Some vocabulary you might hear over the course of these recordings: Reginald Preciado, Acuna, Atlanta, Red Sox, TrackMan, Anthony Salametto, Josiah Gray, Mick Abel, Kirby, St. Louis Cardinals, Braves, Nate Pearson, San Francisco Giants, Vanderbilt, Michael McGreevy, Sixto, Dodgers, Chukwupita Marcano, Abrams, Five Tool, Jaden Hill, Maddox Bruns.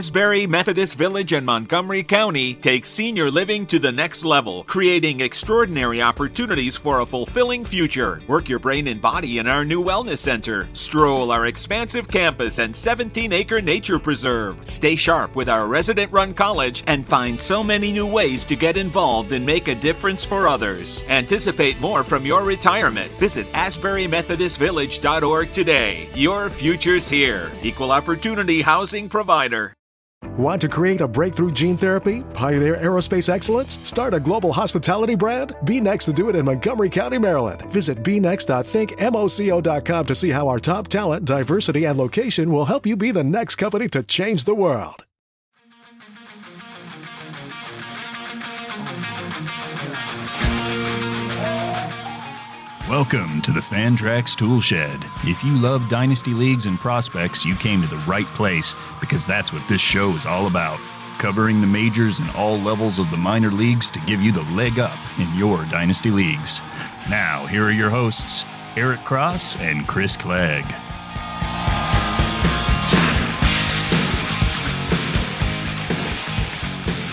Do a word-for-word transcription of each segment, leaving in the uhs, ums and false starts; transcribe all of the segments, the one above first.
Asbury, Methodist Village, and Montgomery County take senior living to the next level, creating extraordinary opportunities for a fulfilling future. Work your brain and body in our new wellness center. Stroll our expansive campus and seventeen acre nature preserve. Stay sharp with our resident-run college and find so many new ways to get involved and make a difference for others. Anticipate more from your retirement. Visit asbury methodist village dot org today. Your future's here. Equal opportunity housing provider. Want to create a breakthrough gene therapy? Pioneer aerospace excellence? Start a global hospitality brand? Be Next to do it in Montgomery County, Maryland. Visit b next dot think moco dot com to see how our top talent, diversity, and location will help you be the next company to change the world. Welcome to the Fantrax Toolshed. If you love Dynasty Leagues and prospects, you came to the right place, because that's what this show is all about. Covering the majors and all levels of the minor leagues to give you the leg up in your Dynasty Leagues. Now, here are your hosts, Eric Cross and Chris Clegg.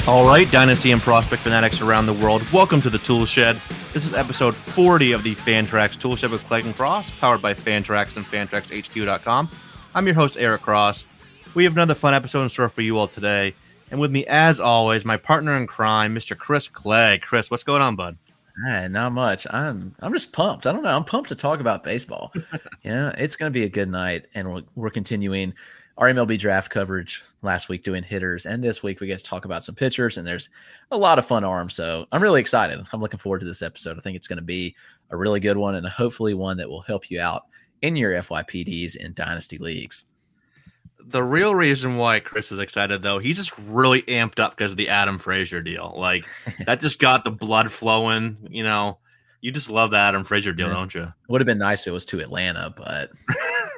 All right, Dynasty and Prospect Fanatics around the world, welcome to the Toolshed. This is episode forty of the Fantrax Toolshed with Clegg and Cross, powered by Fantrax and Fantrax H Q dot com. I'm your host, Eric Cross. We have another fun episode in store for you all today. And with me, as always, my partner in crime, Mister Chris Clegg. Chris, what's going on, bud? Hey, not much. I'm I'm just pumped. I don't know. I'm pumped to talk about baseball. Yeah, it's going to be a good night. And we're, we're continuing our M L B draft coverage last week doing hitters. And this week we get to talk about some pitchers, and there's a lot of fun arms. So I'm really excited. I'm looking forward to this episode. I think it's going to be a really good one, and hopefully one that will help you out in your F Y P Ds and Dynasty Leagues. The real reason why Chris is excited, though, he's just really amped up because of the Adam Frazier deal. Like, that just got the blood flowing, you know. You just love the Adam Frazier deal, yeah. Don't you? Would have been nice if it was to Atlanta, but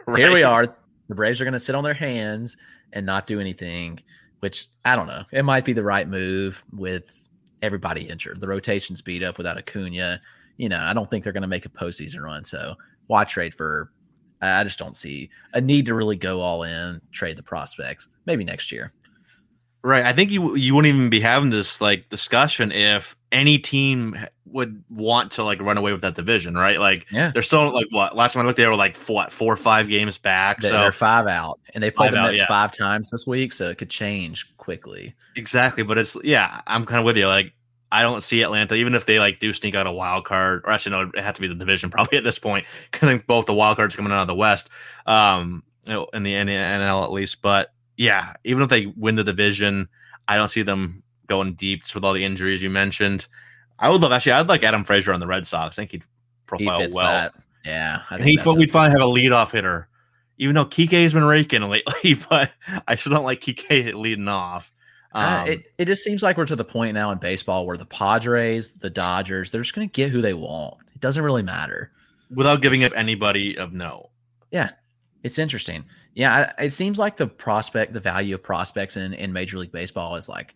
right. Here we are. The Braves are going to sit on their hands and not do anything, which I don't know. It might be the right move with everybody injured. The rotation's beat up without Acuna. You know, I don't think they're going to make a postseason run. So why trade for? I just don't see a need to really go all in, trade the prospects. Maybe next year. Right. I think you you wouldn't even be having this like discussion if any team would want to like run away with that division, right? Like, yeah. They're still like what? Last time I looked, they were like four, four or five games back. They're, so they're five out, and they played the Mets yeah. five times this week, so it could change quickly. Exactly, but it's yeah, I'm kind of with you. Like, I don't see Atlanta, even if they like do sneak out a wild card, or actually no, it has to be the division probably at this point. I think both the wild cards coming out of the West, um, in the N L at least, but. Yeah, even if they win the division, I don't see them going deep with all the injuries you mentioned. I would love, actually, I'd like Adam Frazier on the Red Sox. I think he'd profile he fits well. That. Yeah. I think he, we'd finally have a leadoff hitter, even though Kike's been raking lately, but I still don't like Kike leading off. Um, uh, it, it just seems like we're to the point now in baseball where the Padres, the Dodgers, they're just going to get who they want. It doesn't really matter. Without giving up anybody of no. Yeah, it's interesting. Yeah, it seems like the prospect, the value of prospects in, in Major League Baseball is like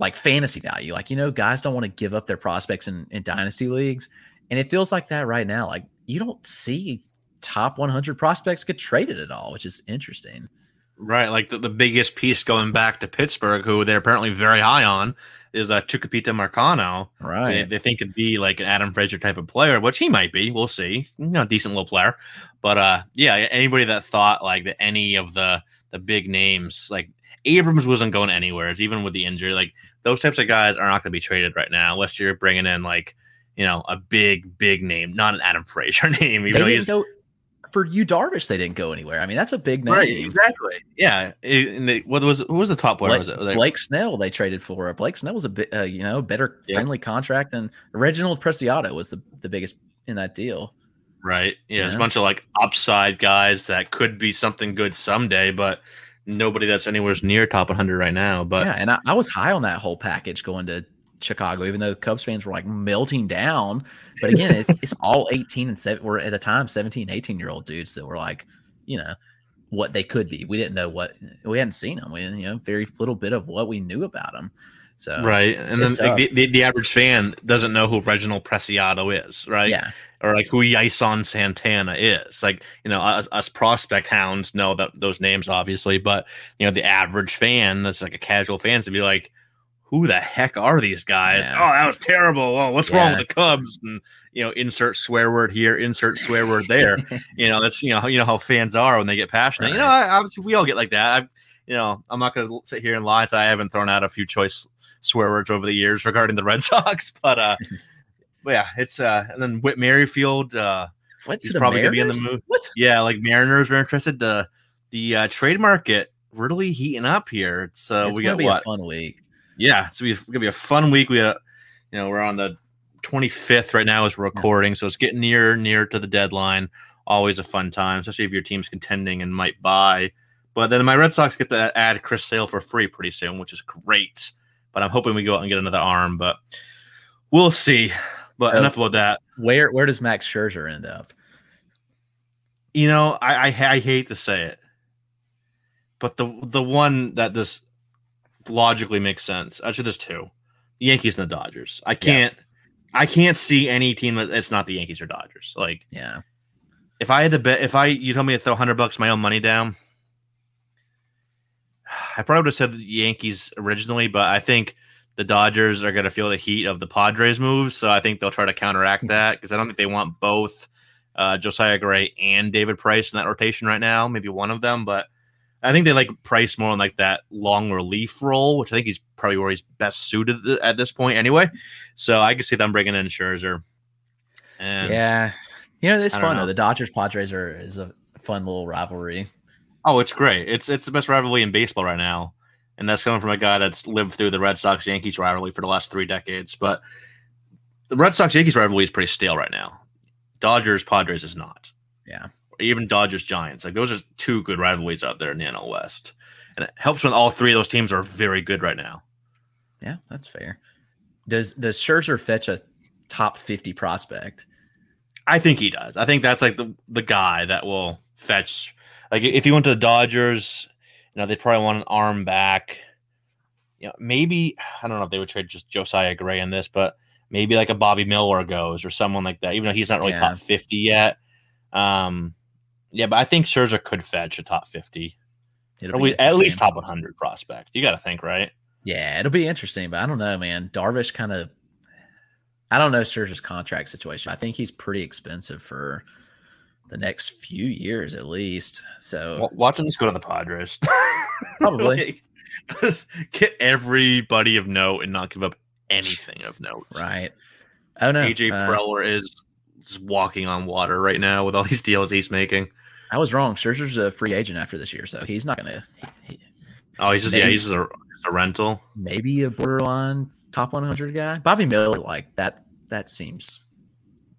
like fantasy value. Like, you know, guys don't want to give up their prospects in, in dynasty leagues. And it feels like that right now. Like, you don't see top one hundred prospects get traded at all, which is interesting. Right. Like, the, the biggest piece going back to Pittsburgh, who they're apparently very high on, is uh, Chukwupita Marcano. Right. They, they think it'd be like an Adam Frazier type of player, which he might be. We'll see. You know, decent little player. But uh, yeah, anybody that thought like that any of the, the big names, like Abrams wasn't going anywhere. It's even with the injury, like those types of guys are not going to be traded right now unless you're bringing in like, you know, a big, big name, not an Adam Frazier name. They really didn't go, for Yu Darvish, they didn't go anywhere. I mean, that's a big name. Right, exactly. Yeah. And they, what was who was the top player? Blake, was it? Was Blake Snell they traded for. Blake Snell was a bit, uh, you know, better yeah. friendly contract than Reginald Preciado was the, the biggest in that deal. Right. Yeah, yeah. It's a bunch of like upside guys that could be something good someday, but nobody that's anywhere near top one hundred right now. But yeah, and I, I was high on that whole package going to Chicago, even though Cubs fans were like melting down. But again, it's it's all eighteen and seven, or at the time, seventeen, eighteen year old dudes that were like, you know, what they could be. We didn't know what we hadn't seen them. We, you know, very little bit of what we knew about them. So right, and then like, the, the the average fan doesn't know who Reginald Preciado is, right? Yeah, or like who Yson Santana is. Like, you know, us, us prospect hounds know that those names, obviously, but you know, the average fan, that's like a casual fan, to be like, who the heck are these guys? Yeah. Oh, that was terrible. Oh, what's yeah. wrong with the Cubs? And you know, insert swear word here, insert swear word there. You know, that's you know, you know how fans are when they get passionate. Right. You know, I, obviously we all get like that. I, you know, I'm not going to sit here and lie. I haven't thrown out a few choice swear words over the years regarding the Red Sox, but uh, but yeah, it's uh, and then Whit Merrifield. Uh, what's probably going to be in the move? What? Yeah, like Mariners were interested. The the uh, trade market really heating up here. It's uh, it's we got be what a fun week. Yeah, it's going to be a fun week. We, uh, you know, we're on the twenty-fifth right now as we're recording, so it's getting near, near to the deadline. Always a fun time, especially if your team's contending and might buy. But then my Red Sox get to add Chris Sale for free pretty soon, which is great. But I'm hoping we go out and get another arm, but we'll see. But so enough about that. Where where does Max Scherzer end up? You know, I, I I hate to say it, but the the one that this logically makes sense. Actually, there's two: the Yankees and the Dodgers. I can't, yeah. I can't see any team that it's not the Yankees or Dodgers. Like, yeah. If I had to bet, if I you told me to throw a hundred bucks my own money down, I probably would have said the Yankees originally, but I think the Dodgers are going to feel the heat of the Padres moves, so I think they'll try to counteract that because I don't think they want both uh, Josiah Gray and David Price in that rotation right now. Maybe one of them, but I think they like Price more on like that long relief role, which I think he's probably where he's best suited at this point anyway. So I could see them bringing in Scherzer. And yeah. You know, it's fun know. though. The Dodgers Padres are is a fun little rivalry. Oh, it's great. It's it's the best rivalry in baseball right now. And that's coming from a guy that's lived through the Red Sox Yankees rivalry for the last three decades. But the Red Sox Yankees rivalry is pretty stale right now. Dodgers Padres is not. Yeah. Even Dodgers Giants, like those are two good rivalries out there in the N L West, and it helps when all three of those teams are very good right now. Yeah, that's fair. Does does Scherzer fetch a top fifty prospect? I think he does. I think that's like the the guy that will fetch. Like if he went to the Dodgers, you know, they probably want an arm back. You know, maybe I don't know if they would trade just Josiah Gray in this, but maybe like a Bobby Miller goes or someone like that. Even though he's not really yeah. top fifty yet. Um. Yeah, but I think Scherzer could fetch a top fifty, it'll be at least top one hundred prospect. You got to think, right? Yeah, it'll be interesting, but I don't know, man. Darvish kind of – I don't know Scherzer's contract situation. I think he's pretty expensive for the next few years at least. So watch him just go to the Padres. Probably. Like, get everybody of note and not give up anything of note. Right. Oh, no. A J uh, Preller is just walking on water right now with all these deals he's making. I was wrong. Scherzer's a free agent after this year, so he's not going to. He, oh, he's just maybe, yeah, he's just a, a rental. Maybe a borderline top one hundred guy. Bobby Miller, like that. That seems.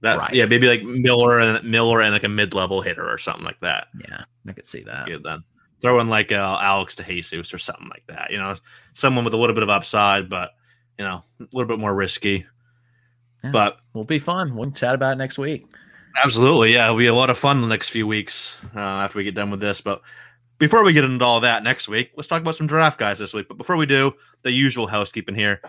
That right. yeah, maybe like Miller and Miller and like a mid-level hitter or something like that. Yeah, I could see that. Yeah, then throw in like uh, Alex DeJesus or something like that. You know, someone with a little bit of upside, but you know, a little bit more risky. Yeah, but we'll be fun. We'll chat about it next week. Absolutely, yeah. It'll be a lot of fun the next few weeks uh, after we get done with this. But before we get into all that next week, let's talk about some draft guys this week. But before we do, the usual housekeeping here.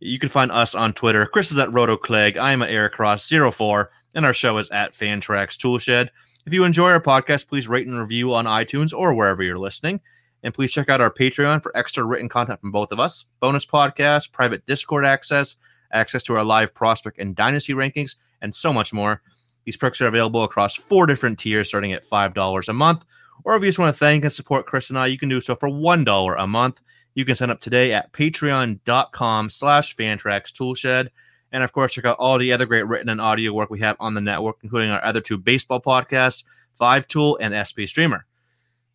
You can find us on Twitter. Chris is at Roto Clegg. I am at Eric Cross zero four, and our show is at Fantrax Toolshed. If you enjoy our podcast, please rate and review on iTunes or wherever you're listening. And please check out our Patreon for extra written content from both of us, bonus podcasts, private Discord access, access to our live prospect and dynasty rankings, and so much more. These perks are available across four different tiers starting at five dollars a month. Or if you just want to thank and support Chris and I, you can do so for one dollar a month. You can sign up today at patreon dot com slash Fantrax Toolshed. And, of course, check out all the other great written and audio work we have on the network, including our other two baseball podcasts, Five Tool and S P Streamer.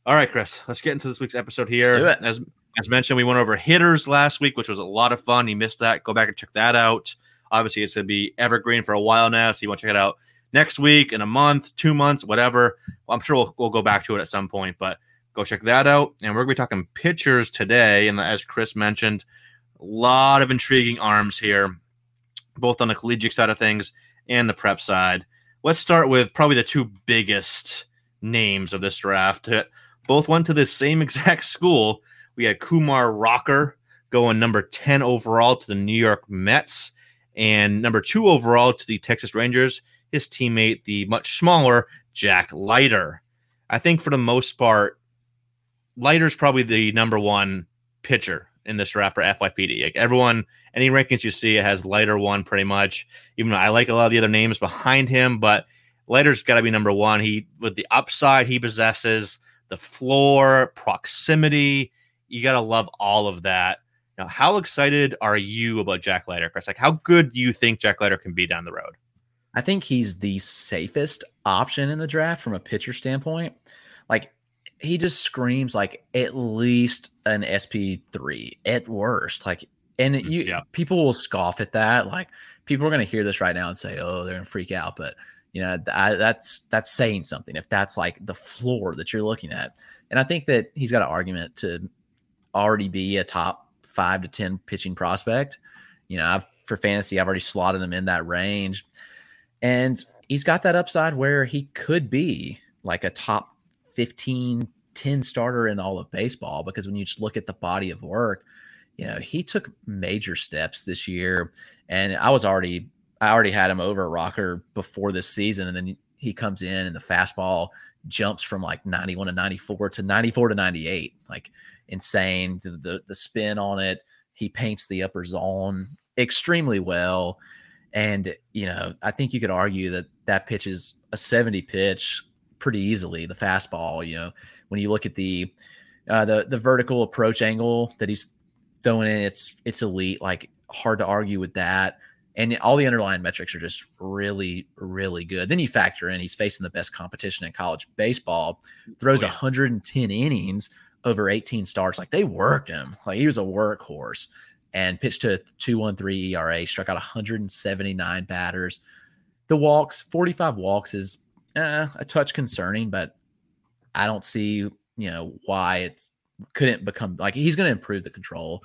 All right, Chris, let's get into this week's episode here. Let's do it. As As mentioned, we went over hitters last week, which was a lot of fun. You missed that. Go back and check that out. Obviously, it's going to be evergreen for a while now, so you want to check it out next week, in a month, two months, whatever. Well, I'm sure we'll, we'll go back to it at some point, but go check that out. And we're going to be talking pitchers today. And as Chris mentioned, a lot of intriguing arms here, both on the collegiate side of things and the prep side. Let's start with probably the two biggest names of this draft. Both went to the same exact school. We had Kumar Rocker going number ten overall to the New York Mets and number two overall to the Texas Rangers, his teammate, the much smaller Jack Leiter. I think for the most part, Leiter's probably the number one pitcher in this draft for F Y P D. Like everyone, any rankings you see, it has Leiter one pretty much. Even though I like a lot of the other names behind him, but Leiter's got to be number one. He, with the upside he possesses, the floor, proximity, you got to love all of that. Now, how excited are you about Jack Leiter, Chris? Like, how good do you think Jack Leiter can be down the road? I think he's the safest option in the draft from a pitcher standpoint. Like, he just screams like at least an S P three at worst. Like, and you yeah. people will scoff at that. Like, people are going to hear this right now and say, "Oh, they're going to freak out." But you know, I, that's that's saying something if that's like the floor that you're looking at. And I think that he's got an argument to already be a top five to ten pitching prospect. You know, I've, for fantasy, I've already slotted him in that range, and he's got that upside where he could be like a top fifteen, ten starter in all of baseball, because when you just look at the body of work, you know, he took major steps this year. And I was already, I already had him over Rocker before this season. And then he comes in and the fastball jumps from like ninety-one to ninety-four to ninety-four to ninety-eight, like insane. The, the, the spin on it, he paints the upper zone extremely well. And, you know, I think you could argue that that pitch is a seventy pitch pretty easily, the fastball. You know, when you look at the uh the the vertical approach angle that he's throwing in, it's it's elite. Like, hard to argue with that, and all the underlying metrics are just really, really good. Then you factor in he's facing the best competition in college baseball, throws oh, yeah. one hundred ten innings over eighteen starts. Like, they worked him. Like, he was a workhorse and pitched to a two point one three E R A, struck out one hundred seventy-nine batters. The walks, forty-five walks, is Uh, a touch concerning, but I don't see, you know, why it couldn't become like he's going to improve the control.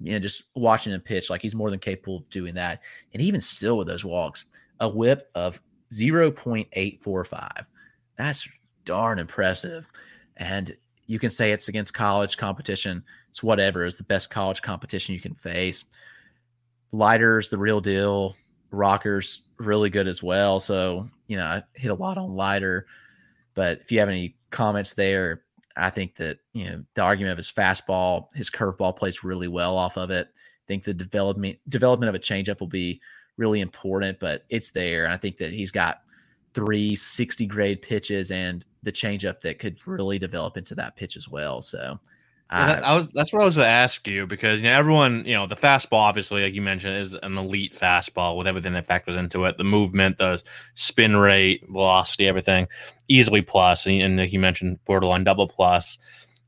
You know, just watching him pitch, like he's more than capable of doing that. And even still with those walks, a whip of zero point eight four five. That's darn impressive. And you can say it's against college competition. It's whatever is the best college competition you can face. Leiter's the real deal. Rocker's really good as well. So, you know, I hit a lot on Leiter, but if you have any comments there, I think that, you know, the argument of his fastball, his curveball plays really well off of it. I think the development development of a changeup will be really important, but it's there. And I think that he's got three sixty grade pitches and the changeup that could really develop into that pitch as well. So I, that, I was, that's what I was going to ask you, because, you know, everyone, you know, the fastball, obviously, like you mentioned, is an elite fastball with everything that factors into it. The movement, the spin rate, velocity, everything, easily plus. And, and like you mentioned, borderline double plus.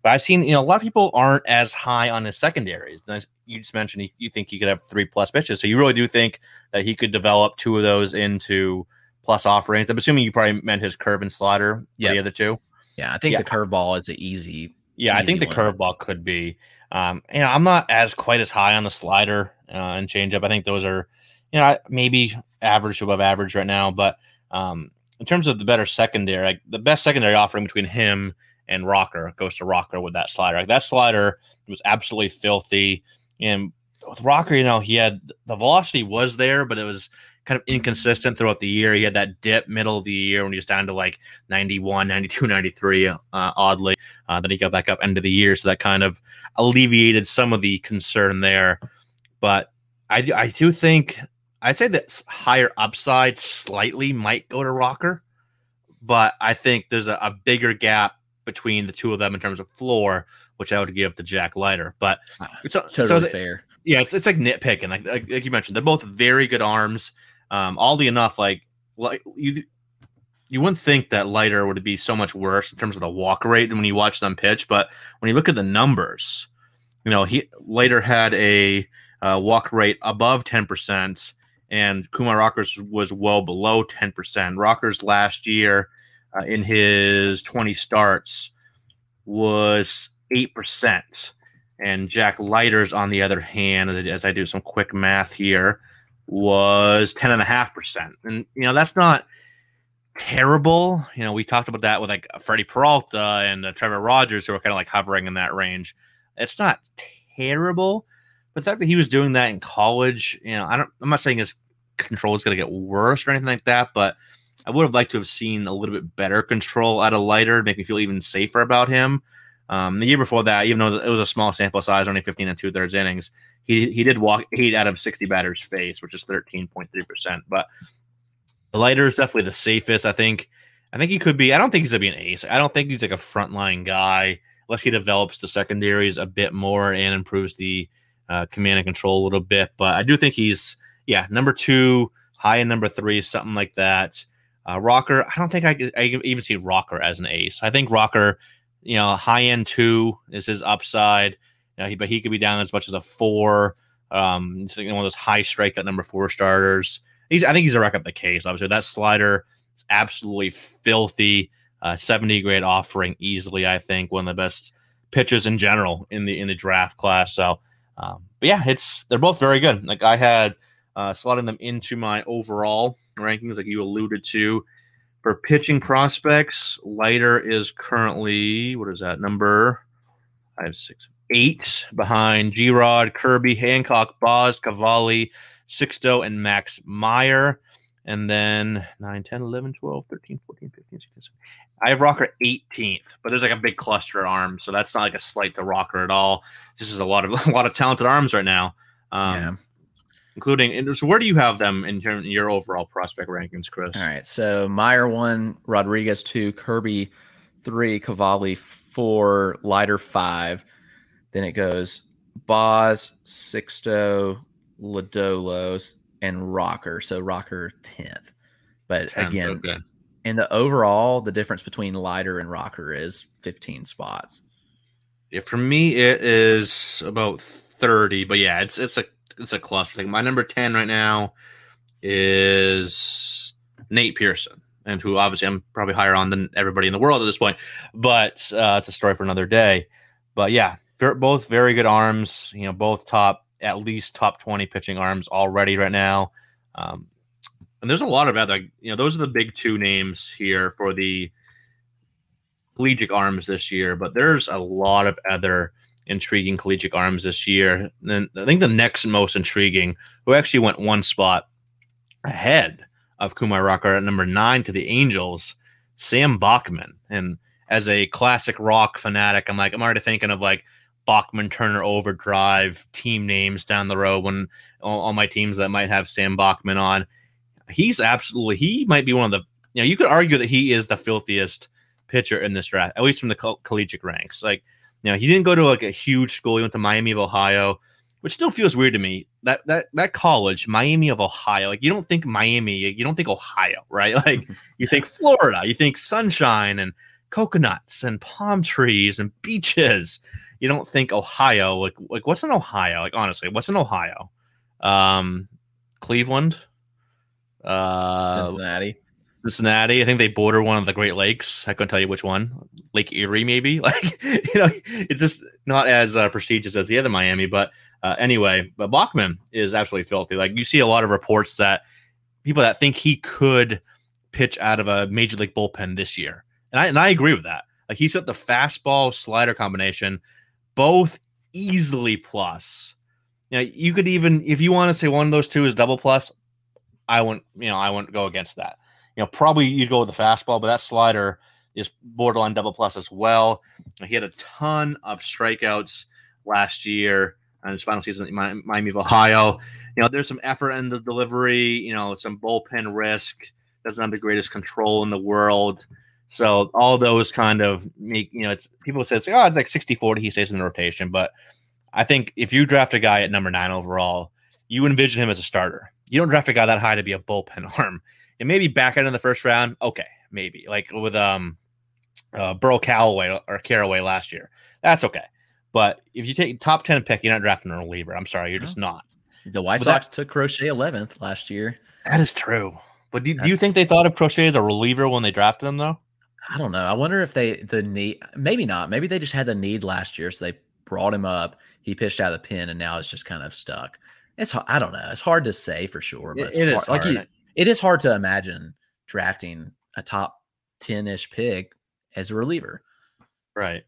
But I've seen, you know, a lot of people aren't as high on his secondaries. And you just mentioned he, you think he could have three plus pitches. So you really do think that he could develop two of those into plus offerings. I'm assuming you probably meant his curve and slider, yep. the other two. Yeah, I think yeah. the curveball is an easy Yeah, Easy I think the curveball could be. Um, you know, I'm not as quite as high on the slider uh, and changeup. I think those are, you know, maybe average above average right now. But um, in terms of the better secondary, like the best secondary offering between him and Rocker goes to Rocker with that slider. Like that slider was absolutely filthy. And with Rocker, you know, he had the velocity was there, but it was kind of inconsistent throughout the year. He had that dip middle of the year when he was down to like ninety-one, ninety-two, ninety-three, uh, oddly. Uh, then he got back up end of the year, so that kind of alleviated some of the concern there. But I, I do think, I'd say that higher upside slightly might go to Rocker, but I think there's a, a bigger gap between the two of them in terms of floor, which I would give to Jack Leiter. But it's uh, totally so that, fair. Yeah, it's, it's like nitpicking. Like, like like you mentioned, they're both very good arms. Um, oddly enough, like, like you, you wouldn't think that Leiter would be so much worse in terms of the walk rate when you watch them pitch, but when you look at the numbers, you know, he Leiter had a uh, walk rate above ten percent, and Kumar Rocker's was well below ten percent. Rocker's last year uh, in his twenty starts was eight percent, and Jack Leiter's, on the other hand, as I do some quick math here, was ten and a half percent. And, you know, that's not terrible. You know, we talked about that with like Freddie Peralta and uh, Trevor Rogers, who are kind of like hovering in that range. It's not terrible, But the fact that he was doing that in college, you know, I don't, I'm not saying his control is going to get worse or anything like that, but I would have liked to have seen a little bit better control out of Leiter, make me feel even safer about him. Um, the year before that, even though it was a small sample size, only fifteen and two-thirds innings, he he did walk eight out of sixty batters faced, which is thirteen point three percent. But Leiter is definitely the safest, I think. I think he could be. I don't think he's going to be an ace. I don't think he's like a frontline guy unless he develops the secondaries a bit more and improves the uh, command and control a little bit. But I do think he's, yeah, number two, high in number three, something like that. Uh, Rocker, I don't think I, I even see Rocker as an ace. I think Rocker... You know, high end two is his upside, you know, he, but he could be down as much as a four. Um, he's one of those high strikeout number four starters. He's, I think he's a rack up the case. Obviously, that slider is absolutely filthy. Uh, seventy grade offering easily. I think one of the best pitchers in general in the in the draft class. So, um, but yeah, it's they're both very good. Like I had uh, slotting them into my overall rankings, like you alluded to. For pitching prospects, Leiter is currently, what is that, number five, six, eight, behind G-Rod, Kirby, Hancock, Boz, Cavalli, Sixto, and Max Meyer. And then nine, ten, eleven, twelve, thirteen, fourteen, fifteen, sixteen, seventeen. I have Rocker eighteenth, but there's like a big cluster arm, so that's not like a slight to Rocker at all. This is a lot of a lot of talented arms right now. Um, yeah. Including, and so where do you have them in term, your overall prospect rankings, Chris? All right, so Meyer one, Rodriguez two, Kirby three, Cavalli four, Leiter five. Then it goes Boz, Sixto, Lodolos, and Rocker. So Rocker tenth. But tenth, again, okay. In the overall, the difference between Leiter and Rocker is fifteen spots. Yeah, for me, it is about thirty. But yeah, it's it's a It's a cluster. Like my number ten right now is Nate Pearson, and who obviously I'm probably higher on than everybody in the world at this point. But uh, it's a story for another day. But yeah, both very good arms. You know, both top at least top twenty pitching arms already right now. Um, and there's a lot of other. You know, those are the big two names here for the collegiate arms this year. But there's a lot of other intriguing collegiate arms this year. Then I think the next most intriguing, who actually went one spot ahead of Kumar Rocker at number nine to the Angels, Sam Bachman. And as a classic rock fanatic, I'm like, I'm already thinking of like Bachman Turner Overdrive team names down the road when all, all my teams that might have Sam Bachman on. He's absolutely, he might be one of the, you know, you could argue that he is the filthiest pitcher in this draft, at least from the co- collegiate ranks. Like, you know, he didn't go to like a huge school. He went to Miami of Ohio, which still feels weird to me. That that that college, Miami of Ohio, like you don't think Miami, you don't think Ohio, right? Like you think Florida, you think sunshine and coconuts and palm trees and beaches. You don't think Ohio. Like like what's in Ohio? Like honestly, what's in Ohio? Um, Cleveland, uh, Cincinnati. Cincinnati, I think they border one of the Great Lakes. I couldn't tell you which one. Lake Erie, maybe. Like, you know, it's just not as uh, prestigious as the other Miami. But uh, anyway, but Bachman is absolutely filthy. Like, you see a lot of reports that people that think he could pitch out of a major league bullpen this year, and I and I agree with that. Like, he's at the fastball slider combination, both easily plus. You know, you could even if you want to say one of those two is double plus, I wouldn't. You know, I wouldn't go against that. You know, probably you'd go with the fastball, but that slider is borderline double plus as well. He had a ton of strikeouts last year on his final season in Miami of Ohio. You know, there's some effort in the delivery, you know, some bullpen risk. That's not the greatest control in the world. So all those kind of make, you know, it's people say it's like, oh, it's like sixty forty, he stays in the rotation. But I think if you draft a guy at number nine overall, you envision him as a starter. You don't draft a guy that high to be a bullpen arm. And maybe back end in the first round, okay, maybe. Like with um, uh, Burl Callaway or Caraway last year. That's okay. But if you take top ten pick, you're not drafting a reliever. I'm sorry, you're no. just not. The White but Sox that, took Crochet eleventh last year. That is true. But do, do you think they thought of Crochet as a reliever when they drafted him, though? I don't know. I wonder if they the need – maybe not. Maybe they just had the need last year, so they brought him up. He pitched out of the pen, and now it's just kind of stuck. It's I don't know. It's hard to say for sure. But it, it's it is hard. Like you, It is hard to imagine drafting a top ten-ish pick as a reliever. Right.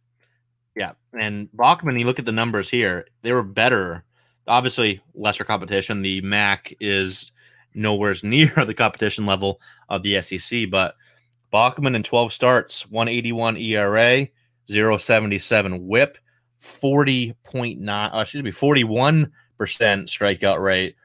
Yeah. And Bachman, you look at the numbers here, they were better obviously lesser competition. The M A C is nowhere near the competition level of the S E C, but Bachman in twelve starts, one eighty-one E R A, zero seventy-seven whip, forty point nine, uh, excuse me, forty-one percent strikeout rate,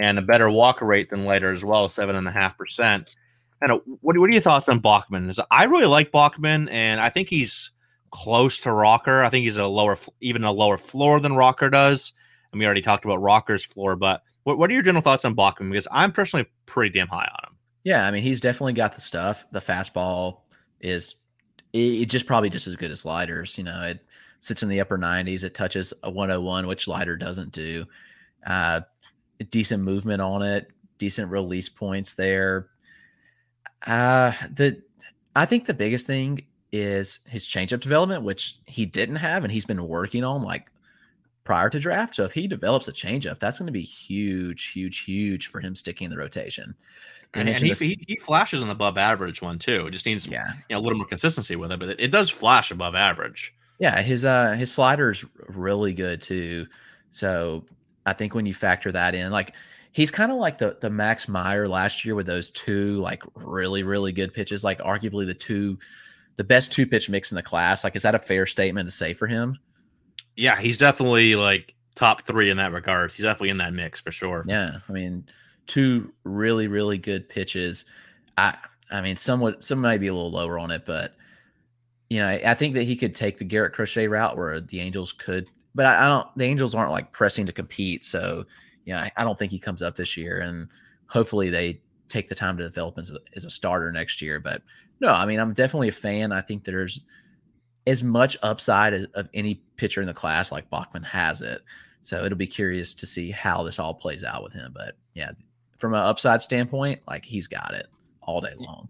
and a better walk rate than Leiter as well, seven point five percent. And uh, what, what are your thoughts on Bachman? I really like Bachman, and I think he's close to Rocker. I think he's a lower, even a lower floor than Rocker does. And we already talked about Rocker's floor, but what, what are your general thoughts on Bachman? Because I'm personally pretty damn high on him. Yeah, I mean, he's definitely got the stuff. The fastball is it just probably just as good as Leiter's. You know, it sits in the upper nineties. It touches a one oh one, which Leiter doesn't do. Uh, decent movement on it. Decent release points there. Uh, the I think the biggest thing is his changeup development, which he didn't have, and he's been working on like prior to draft. So if he develops a changeup, that's going to be huge, huge, huge for him sticking in the rotation. And, and he, he he flashes an above average one too. It just needs yeah. you know, a little more consistency with it, but it, it does flash above average. Yeah, his uh his slider's really good too. So I think when you factor that in, like. He's kind of like the the Max Meyer last year with those two like really, really good pitches, like arguably the two, the best two pitch mix in the class. Like, is that a fair statement to say for him? Yeah, he's definitely like top three in that regard. He's definitely in that mix for sure. Yeah, I mean, two really, really good pitches. I I mean, somewhat, some might be a little lower on it, but you know, I, I think that he could take the Garrett Crochet route where the Angels could, but I, I don't. The Angels aren't like pressing to compete, so. Yeah, I don't think he comes up this year, and hopefully they take the time to develop as a, as a starter next year. But no, I mean, I'm definitely a fan. I think there's as much upside as, of any pitcher in the class like Bachman has it. So it'll be curious to see how this all plays out with him. But yeah, from an upside standpoint, like he's got it all day long.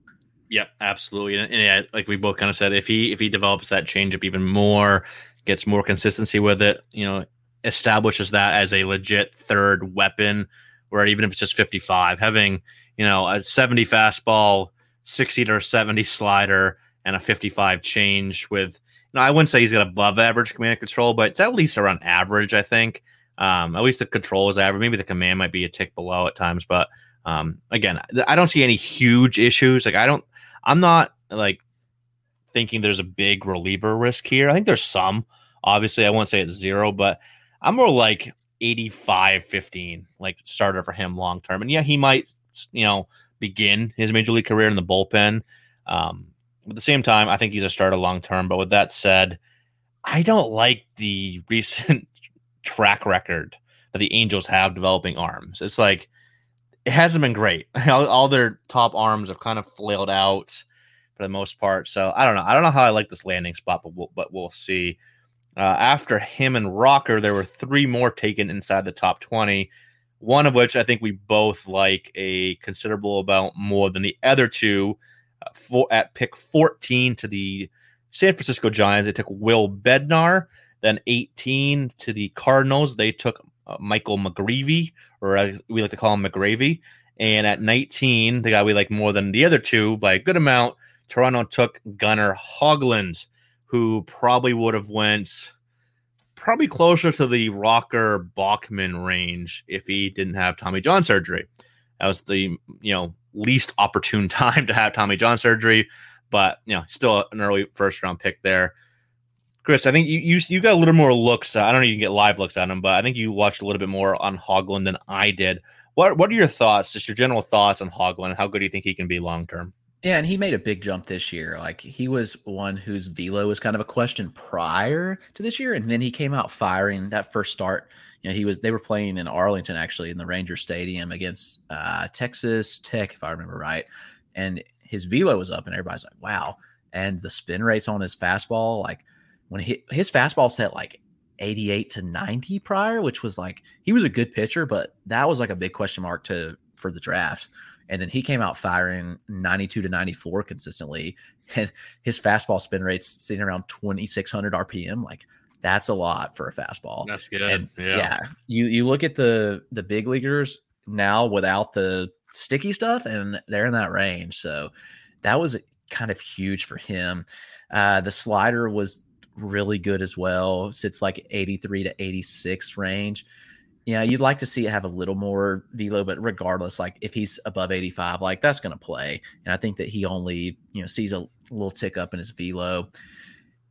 Yep, absolutely. And, and yeah, like we both kind of said, if he if he develops that changeup even more, gets more consistency with it, you know, establishes that as a legit third weapon, where even if it's just fifty-five, having, you know, a seventy fastball, sixty to seventy slider, and a fifty-five change with, you know, I wouldn't say he's got above average command and control, but it's at least around average, I think. Um, at least the control is average. Maybe the command might be a tick below at times, but um, again, I don't see any huge issues. Like I don't, I'm not like thinking there's a big reliever risk here. I think there's some, obviously I won't say it's zero, but I'm more like eighty-five fifteen, like starter for him long term. And yeah, he might, you know, begin his major league career in the bullpen. Um, at the same time, I think he's a starter long term. But with that said, I don't like the recent track record that the Angels have developing arms. It's like, it hasn't been great. all, all their top arms have kind of flailed out for the most part. So I don't know. I don't know how I like this landing spot, but we'll, but we'll see. Uh, after him and Rocker, there were three more taken inside the top twenty, one of which I think we both like a considerable amount more than the other two. Uh, for, at pick fourteen to the San Francisco Giants, they took Will Bednar. Then eighteen to the Cardinals, they took uh, Michael McGreevy, or uh, we like to call him McGreevy. And at nineteen, the guy we like more than the other two by a good amount, Toronto took Gunnar Hoglund, who probably would have went probably closer to the Rocker Bachman range if he didn't have Tommy John surgery. That was the, you know, least opportune time to have Tommy John surgery, but you know, still an early first round pick there. Chris, I think you you, you got a little more looks. Uh, I don't even get live looks at him, but I think you watched a little bit more on Hoglund than I did. What what are your thoughts? Just your general thoughts on Hoglund? How good do you think he can be long term? Yeah, and he made a big jump this year. Like, he was one whose velo was kind of a question prior to this year, and then he came out firing that first start. You know, he was they were playing in Arlington, actually, in the Ranger Stadium against uh, Texas Tech, if I remember right. And his velo was up, and everybody's like, wow. And the spin rates on his fastball, like, when he, his fastball set, like, eighty-eight to ninety prior, which was like, he was a good pitcher, but that was like a big question mark to for the draft. And then he came out firing ninety-two to ninety-four consistently. And his fastball spin rate's sitting around twenty-six hundred R P M. Like, that's a lot for a fastball. That's good. And yeah. yeah. You you look at the, the big leaguers now without the sticky stuff, and they're in that range. So that was kind of huge for him. Uh, the slider was really good as well. Sits like eighty-three to eighty-six range. Yeah, you'd like to see it have a little more velo, but regardless, like if he's above eighty-five, like that's going to play. And I think that he only, you know, sees a little tick up in his velo.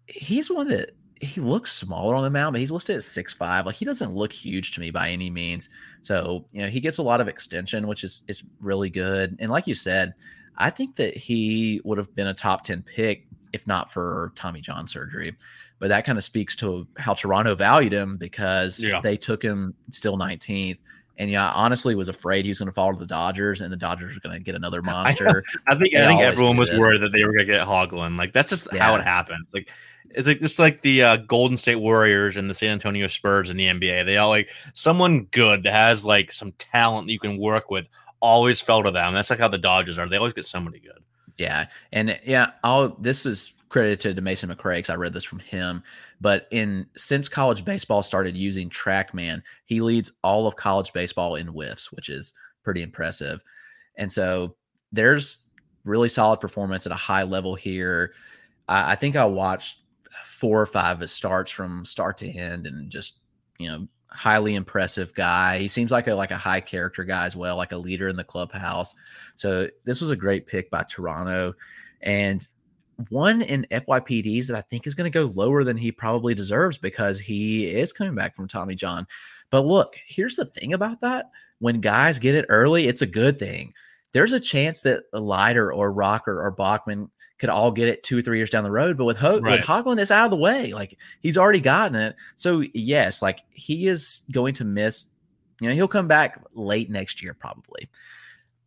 He's one that he looks smaller on the mound, but he's listed at six five. Like he doesn't look huge to me by any means. So, you know, he gets a lot of extension, which is, is really good. And like you said, I think that he would have been a top ten pick if not for Tommy John surgery. But that kind of speaks to how Toronto valued him because yeah. they took him still nineteenth. And yeah, I honestly was afraid he was going to fall to the Dodgers and the Dodgers were going to get another monster. I think I think everyone was worried that they were going to get Hoglund. Like that's just yeah. how it happens. Like it's like just like the uh, Golden State Warriors and the San Antonio Spurs in the N B A. They all like someone good that has like some talent that you can work with always fell to them. That's like how the Dodgers are. They always get somebody good. Yeah. And yeah, I'll, this is credited to Mason McCray because I read this from him. But in since college baseball started using TrackMan, he leads all of college baseball in whiffs, which is pretty impressive. And so there's really solid performance at a high level here. I, I think I watched four or five of his starts from start to end and just, you know, highly impressive guy. He seems like a like a high character guy as well, like a leader in the clubhouse. So this was a great pick by Toronto, and one in F Y P Ds that I think is going to go lower than he probably deserves because he is coming back from Tommy John. But look, here's the thing about that: when guys get it early, it's a good thing. There's a chance that Leiter or Rocker or Bachman could all get it two or three years down the road. But with, Ho- right. with Hoglund, it's out of the way. Like he's already gotten it. So yes, like he is going to miss, you know, he'll come back late next year probably,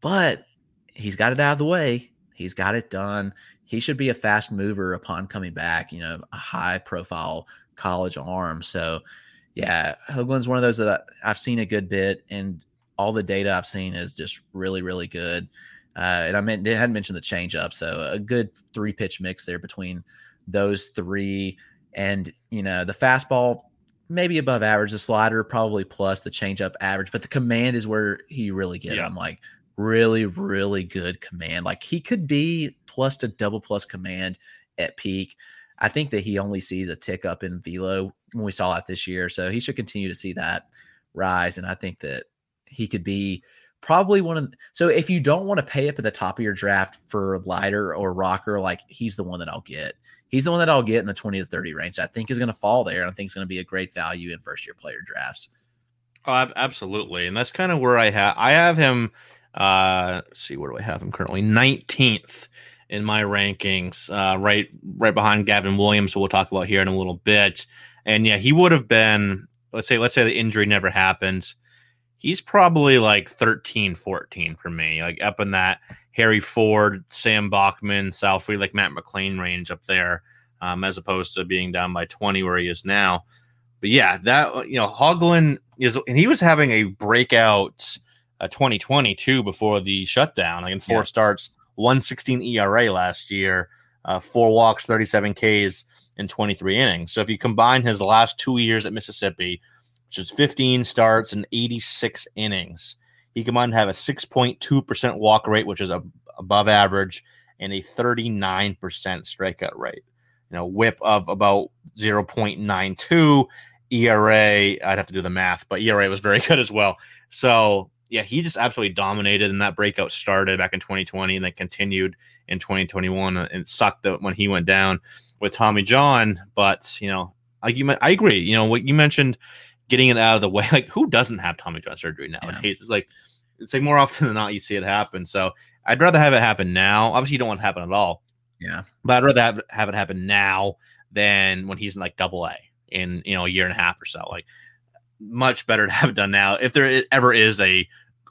but he's got it out of the way. He's got it done. He should be a fast mover upon coming back, you know, a high profile college arm. So yeah, Hoglund's one of those that I, I've seen a good bit, and all the data I've seen is just really, really good. Uh, and I, meant, I hadn't mentioned the changeup, so a good three-pitch mix there between those three. And, you know, the fastball, maybe above average, the slider probably plus, the changeup average. But the command is where he really gets yeah. him. Like, really, really good command. Like, he could be plus to double-plus command at peak. I think that he only sees a tick up in velo when we saw that this year. So he should continue to see that rise. And I think that he could be probably one of – so if you don't want to pay up at the top of your draft for Leiter or Rocker, like he's the one that I'll get. He's the one that I'll get in the twenty to thirty range. I think is going to fall there, and I think it's going to be a great value in first-year player drafts. Oh, absolutely, and that's kind of where I have – I have him uh, – let's see, where do I have him currently? nineteenth in my rankings, uh, right, right behind Gavin Williams, who we'll talk about here in a little bit. And, yeah, he would have been – let's say let's say the injury never happened – he's probably like thirteen, fourteen for me, like up in that Harry Ford, Sam Bachman, Sal Free, like Matt McClain range up there, um, as opposed to being down by twenty where he is now. But yeah, that, you know, Hoglund is, and he was having a breakout uh, twenty twenty-two before the shutdown, like in four yeah. starts, one sixteen E R A last year, uh, four walks, thirty-seven Ks in twenty-three innings. So if you combine his last two years at Mississippi, which is fifteen starts and eighty-six innings, he can have a six point two percent walk rate, which is a, above average, and a thirty-nine percent strikeout rate. You know, whip of about zero point nine two. E R A, I'd have to do the math, but E R A was very good as well. So, yeah, he just absolutely dominated, and that breakout started back in twenty twenty and then continued in twenty twenty-one, and it sucked when he went down with Tommy John. But, you know, I, you, I agree. You know, what you mentioned – getting it out of the way. Like, who doesn't have Tommy John surgery nowadays? Yeah. It's like, it's like more often than not, you see it happen. So I'd rather have it happen now. Obviously you don't want it to happen at all. Yeah. But I'd rather have, have it happen now than when he's in like double A in, you know, a year and a half or so. Like, much better to have it done now. If there is, ever is a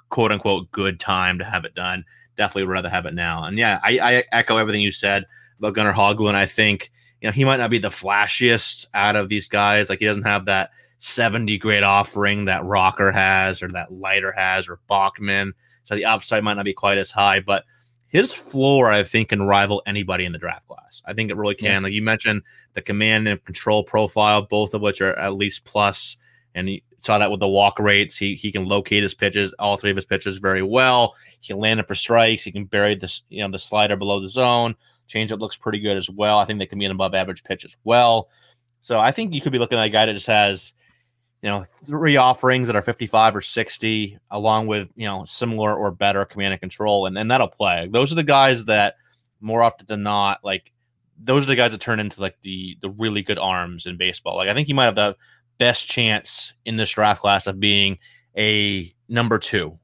quote unquote good time to have it done, definitely would rather have it now. And yeah, I, I echo everything you said about Gunnar Hoglund. I think, you know, he might not be the flashiest out of these guys. Like, he doesn't have that seventy grade offering that Rocker has or that Leiter has or Bachman. So the upside might not be quite as high, but his floor, I think, can rival anybody in the draft class. I think it really can. Yeah. Like you mentioned, the command and control profile, both of which are at least plus. And you saw that with the walk rates. He he can locate his pitches, all three of his pitches very well. He can land it for strikes. He can bury the, you know, the slider below the zone. Changeup looks pretty good as well. I think they can be an above average pitch as well. So I think you could be looking at a guy that just has you know, three offerings that are fifty-five or sixty, along with, you know, similar or better command and control. And, and that'll play. Those are the guys that more often than not, like, those are the guys that turn into like the, the really good arms in baseball. Like, I think he might have the best chance in this draft class of being a number two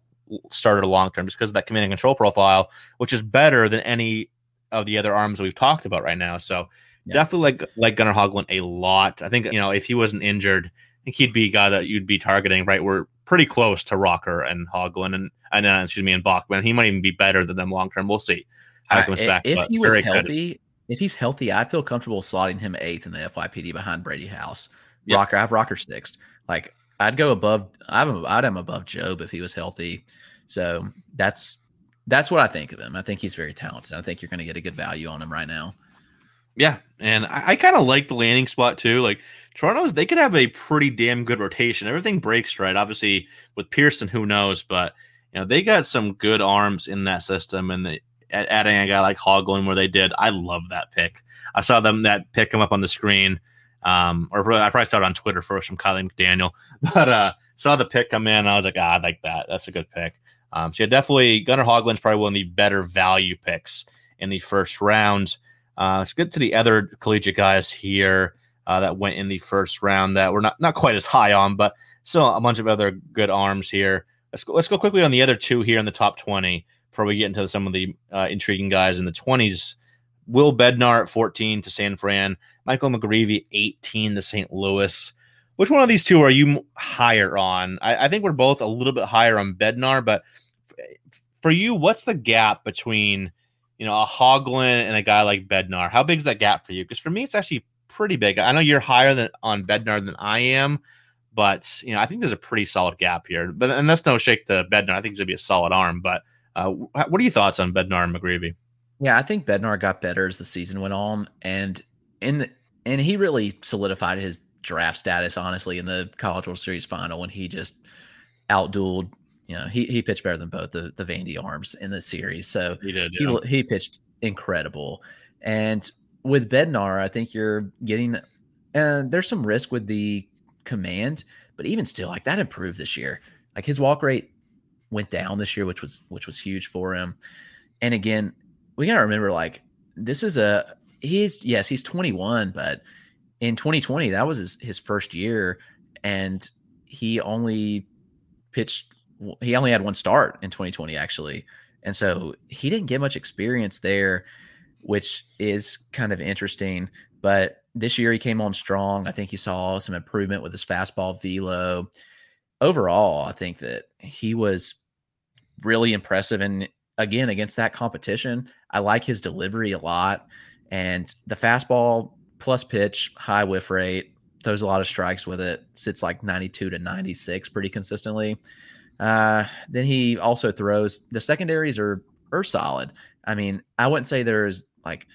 starter long-term, just because of that command and control profile, which is better than any of the other arms that we've talked about right now. So yeah. definitely like, like Gunnar Hoglund a lot. I think, you know, if he wasn't injured, I think he'd be a guy that you'd be targeting, right? We're pretty close to Rocker and Hoglund and, and uh, excuse me, and Bachman. He might even be better than them long-term. We'll see how it comes uh, back. If but he was healthy, excited. If he's healthy, I feel comfortable slotting him eighth in the F Y P D behind Brady House. Yep. Rocker, I have Rocker sixth. Like, I'd go above, I'd have him above Job if he was healthy. So that's, that's what I think of him. I think he's very talented. I think you're going to get a good value on him right now. Yeah, and I, I kind of like the landing spot too. Like Toronto's, they could have a pretty damn good rotation. Everything breaks right. Obviously, with Pearson, who knows? But you know, they got some good arms in that system, and they, adding a guy like Hoglund where they did, I love that pick. I saw them that pick come up on the screen, um, or I probably saw it on Twitter first from Kylie McDaniel, but uh, saw the pick come in. And I was like, ah, I like that. That's a good pick. Um, so yeah, definitely Gunnar Hoglund's probably one of the better value picks in the first round. Uh, let's get to the other collegiate guys here uh, that went in the first round that we're not, not quite as high on, but still a bunch of other good arms here. Let's go, let's go quickly on the other two here in the top twenty before we get into some of the uh, intriguing guys in the twenties. Will Bednar at fourteen to San Fran. Michael McGreevy, eighteen to Saint Louis. Which one of these two are you higher on? I, I think we're both a little bit higher on Bednar, but f- for you, what's the gap between – you know, a Hoglund and a guy like Bednar? How big is that gap for you? Because for me, it's actually pretty big. I know you're higher than on Bednar than I am, but you know, I think there's a pretty solid gap here. But and that's no shake to Bednar. I think it's gonna be a solid arm. But uh, what are your thoughts on Bednar and McGreevy? Yeah, I think Bednar got better as the season went on, and in the, and he really solidified his draft status. Honestly, in the College World Series final, when he just outdueled. You know, he, he pitched better than both the, the Vandy arms in the series. So he did, yeah. he, he pitched incredible. And with Bednar, I think you're getting and uh, there's some risk with the command, but even still, like that improved this year. Like his walk rate went down this year, which was which was huge for him. And again, we gotta remember, like this is a he's yes, he's twenty-one, but in twenty twenty, that was his, his first year, and he only pitched. He only had one start in twenty twenty, actually. And so he didn't get much experience there, which is kind of interesting. But this year he came on strong. I think you saw some improvement with his fastball velo. Overall, I think that he was really impressive. And again, against that competition, I like his delivery a lot. And the fastball plus pitch, high whiff rate, throws a lot of strikes with it, sits like ninety-two to ninety-six pretty consistently. Uh, then he also throws the secondaries are, are solid. I mean, I wouldn't say they're as like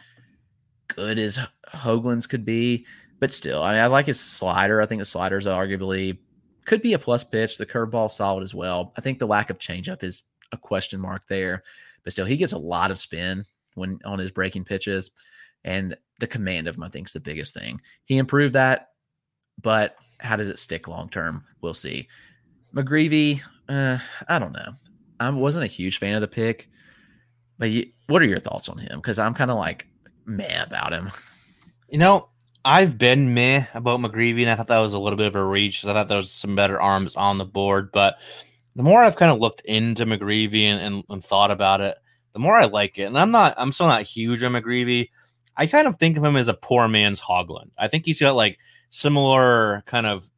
good as Hoglund's could be, but still, I mean, I like his slider. I think the sliders arguably could be a plus pitch. The curveball solid as well. I think the lack of changeup is a question mark there, but still he gets a lot of spin when on his breaking pitches, and the command of him, I think, is the biggest thing. He improved that, but how does it stick long-term? We'll see. McGreevy, Uh, I don't know. I wasn't a huge fan of the pick, but you, what are your thoughts on him? Because I'm kind of like meh about him. You know, I've been meh about McGreevy, and I thought that was a little bit of a reach. So I thought there was some better arms on the board. But the more I've kind of looked into McGreevy and, and, and thought about it, the more I like it. And I'm not, I'm still not huge on McGreevy. I kind of think of him as a poor man's Hoglund. I think he's got like similar kind of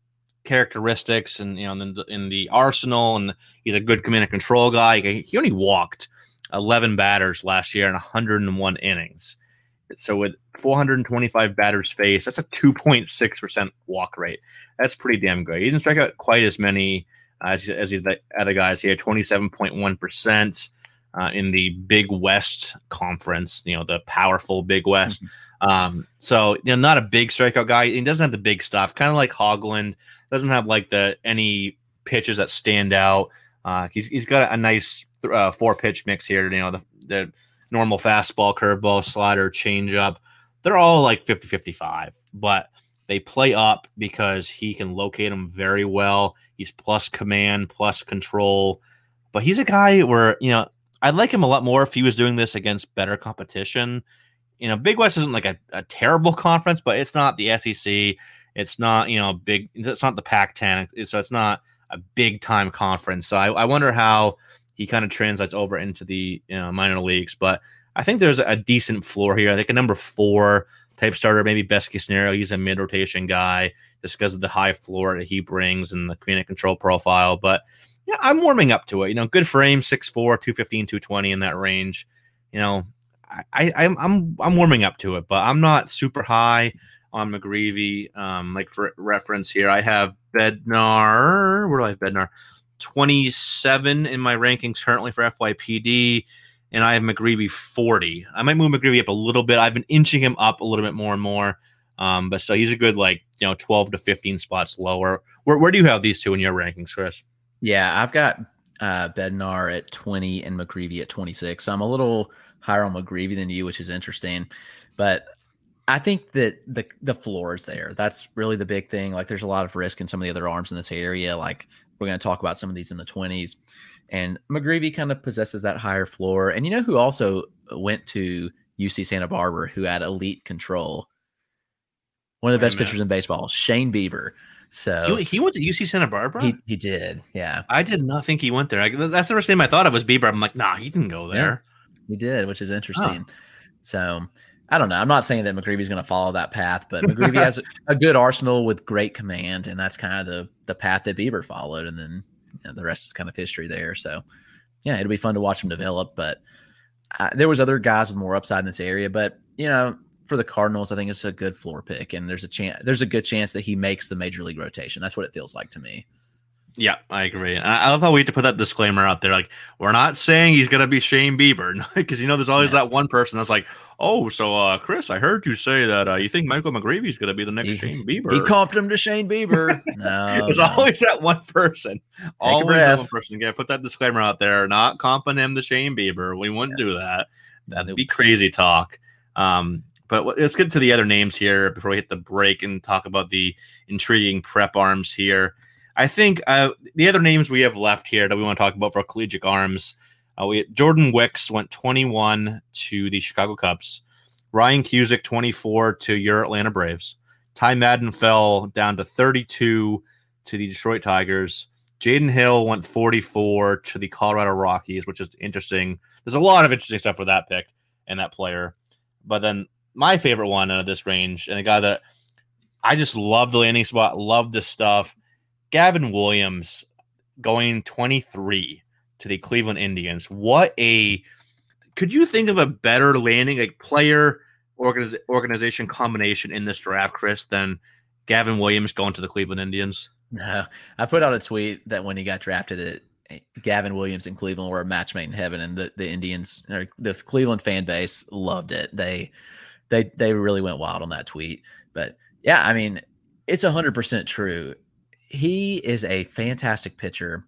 characteristics, and you know, in the, in the arsenal, and he's a good command and control guy. He only walked eleven batters last year in one hundred one innings. So with four hundred twenty-five batters faced, that's a two point six percent walk rate. That's pretty damn good. He didn't strike out quite as many as as the other guys here. twenty-seven point one percent uh, in the Big West Conference. You know, the powerful Big West. Mm-hmm. Um, so you know, not a big strikeout guy. He doesn't have the big stuff. Kind of like Hoglund. Doesn't have like the any pitches that stand out. Uh, he's he's got a nice th- uh, four pitch mix here. You know, the, the normal fastball, curveball, slider, changeup. They're all like fifty fifty-five, but They play up because he can locate them very well. He's plus command, plus control. But he's a guy where, you know, I'd like him a lot more if he was doing this against better competition. You know, Big West isn't like a, a terrible conference, but it's not the S E C. It's not, you know, big. It's not the Pac ten. So it's not a big time conference. So I, I wonder how he kind of translates over into the, you know, minor leagues. But I think there's a decent floor here. I think a number four type starter, maybe best case scenario, he's a mid rotation guy just because of the high floor that he brings and the command and control profile. But yeah, I'm warming up to it. You know, good frame, six four, two fifteen, two twenty in that range. You know, I, I'm I'm I'm warming up to it, but I'm not super high on McGreevy. Um, like for reference here, I have Bednar. Where do I have Bednar? twenty-seven in my rankings currently for F Y P D, and I have McGreevy forty. I might move McGreevy up a little bit. I've been inching him up a little bit more and more. Um, but so he's a good, like, you know, twelve to fifteen spots lower. Where where do you have these two in your rankings, Chris? Yeah, I've got uh, Bednar at twenty and McGreevy at twenty-six. So I'm a little higher on McGreevy than you, which is interesting. But I think that the the floor is there. That's really the big thing. Like, there's a lot of risk in some of the other arms in this area. Like, we're going to talk about some of these in the twenties. And McGreevy kind of possesses that higher floor. And you know who also went to U C Santa Barbara, who had elite control? One of the best Amen. pitchers in baseball, Shane Bieber. So he, he went to U C Santa Barbara? He, he did, yeah. I did not think he went there. I, that's the first name I thought of was Bieber. I'm like, nah, he didn't go there. Yeah, he did, which is interesting. Huh. So I don't know. I'm not saying that McGreevy's going to follow that path, but McGreevy has a, a good arsenal with great command, and that's kind of the the path that Bieber followed, and then you know, the rest is kind of history there. So, yeah, it'll be fun to watch him develop. But uh, there was other guys with more upside in this area, but, you know, for the Cardinals, I think it's a good floor pick, and there's a chance. There's a good chance that he makes the major league rotation. That's what it feels like to me. Yeah, I agree. I love how we have to put that disclaimer out there. Like, we're not saying he's going to be Shane Bieber, because, you know, there's always yes. that one person that's like, oh, so, uh, Chris, I heard you say that uh, you think Michael McGreevy is going to be the next he, Shane Bieber. He comped him to Shane Bieber. No, There's no. always that one person. Take always that one person. Again, put that disclaimer out there. Not comping him to Shane Bieber. We wouldn't yes. do that. That'd be crazy talk. Um, but let's get to the other names here before we hit the break and talk about the intriguing prep arms here. I think uh, the other names we have left here that we want to talk about for collegiate arms, uh, we Jordan Wicks went twenty-one to the Chicago Cubs. Ryan Cusick, twenty-four to your Atlanta Braves. Ty Madden fell down to thirty-two to the Detroit Tigers. Jaden Hill went forty-four to the Colorado Rockies, which is interesting. There's a lot of interesting stuff with that pick and that player. But then my favorite one out of this range, and a guy that I just love the landing spot, love this stuff, Gavin Williams going twenty-three to the Cleveland Indians. What a – could you think of a better landing, like player organiz, organization combination in this draft, Chris, than Gavin Williams going to the Cleveland Indians? No. I put out a tweet that when he got drafted, that Gavin Williams and Cleveland were a match made in heaven, and the, the Indians – or the Cleveland fan base loved it. They, they, they really went wild on that tweet. But, yeah, I mean, it's one hundred percent true. He is a fantastic pitcher.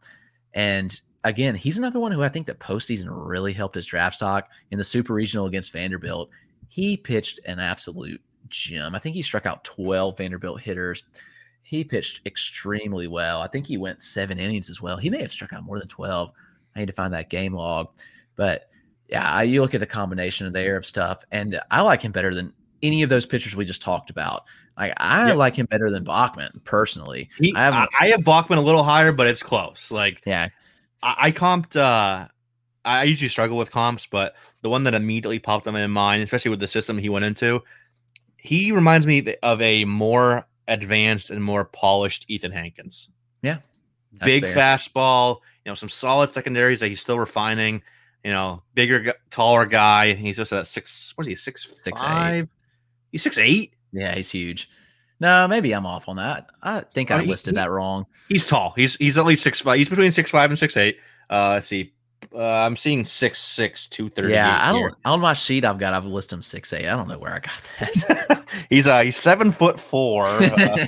And again, he's another one who I think that postseason really helped his draft stock in the super regional against Vanderbilt. He pitched an absolute gem. I think he struck out twelve Vanderbilt hitters. He pitched extremely well. I think he went seven innings as well. He may have struck out more than twelve. I need to find that game log. But yeah, you look at the combination there of stuff, and I like him better than any of those pitchers we just talked about. Like, I yep. like him better than Bachman personally. He, I, have, I have Bachman a little higher, but it's close. Like, yeah, I, I comped. Uh, I usually struggle with comps, but the one that immediately popped up in mind, especially with the system he went into, he reminds me of a more advanced and more polished Ethan Hankins. Yeah, big fair. fastball. You know, some solid secondaries that he's still refining. You know, bigger, taller guy. He's just at six. What is he? Six, six five. Eight. He's six eight. Yeah, he's huge. No, maybe I'm off on that. I think I oh, listed he, that wrong. He's tall. He's he's at least six five. He's between six five and six eight. Uh, let's see. Uh, I'm seeing six six two thirty. Yeah, I don't. Here. On my sheet, I've got I've listed him six eight. I don't know where I got that. he's uh he's seven foot four. Uh,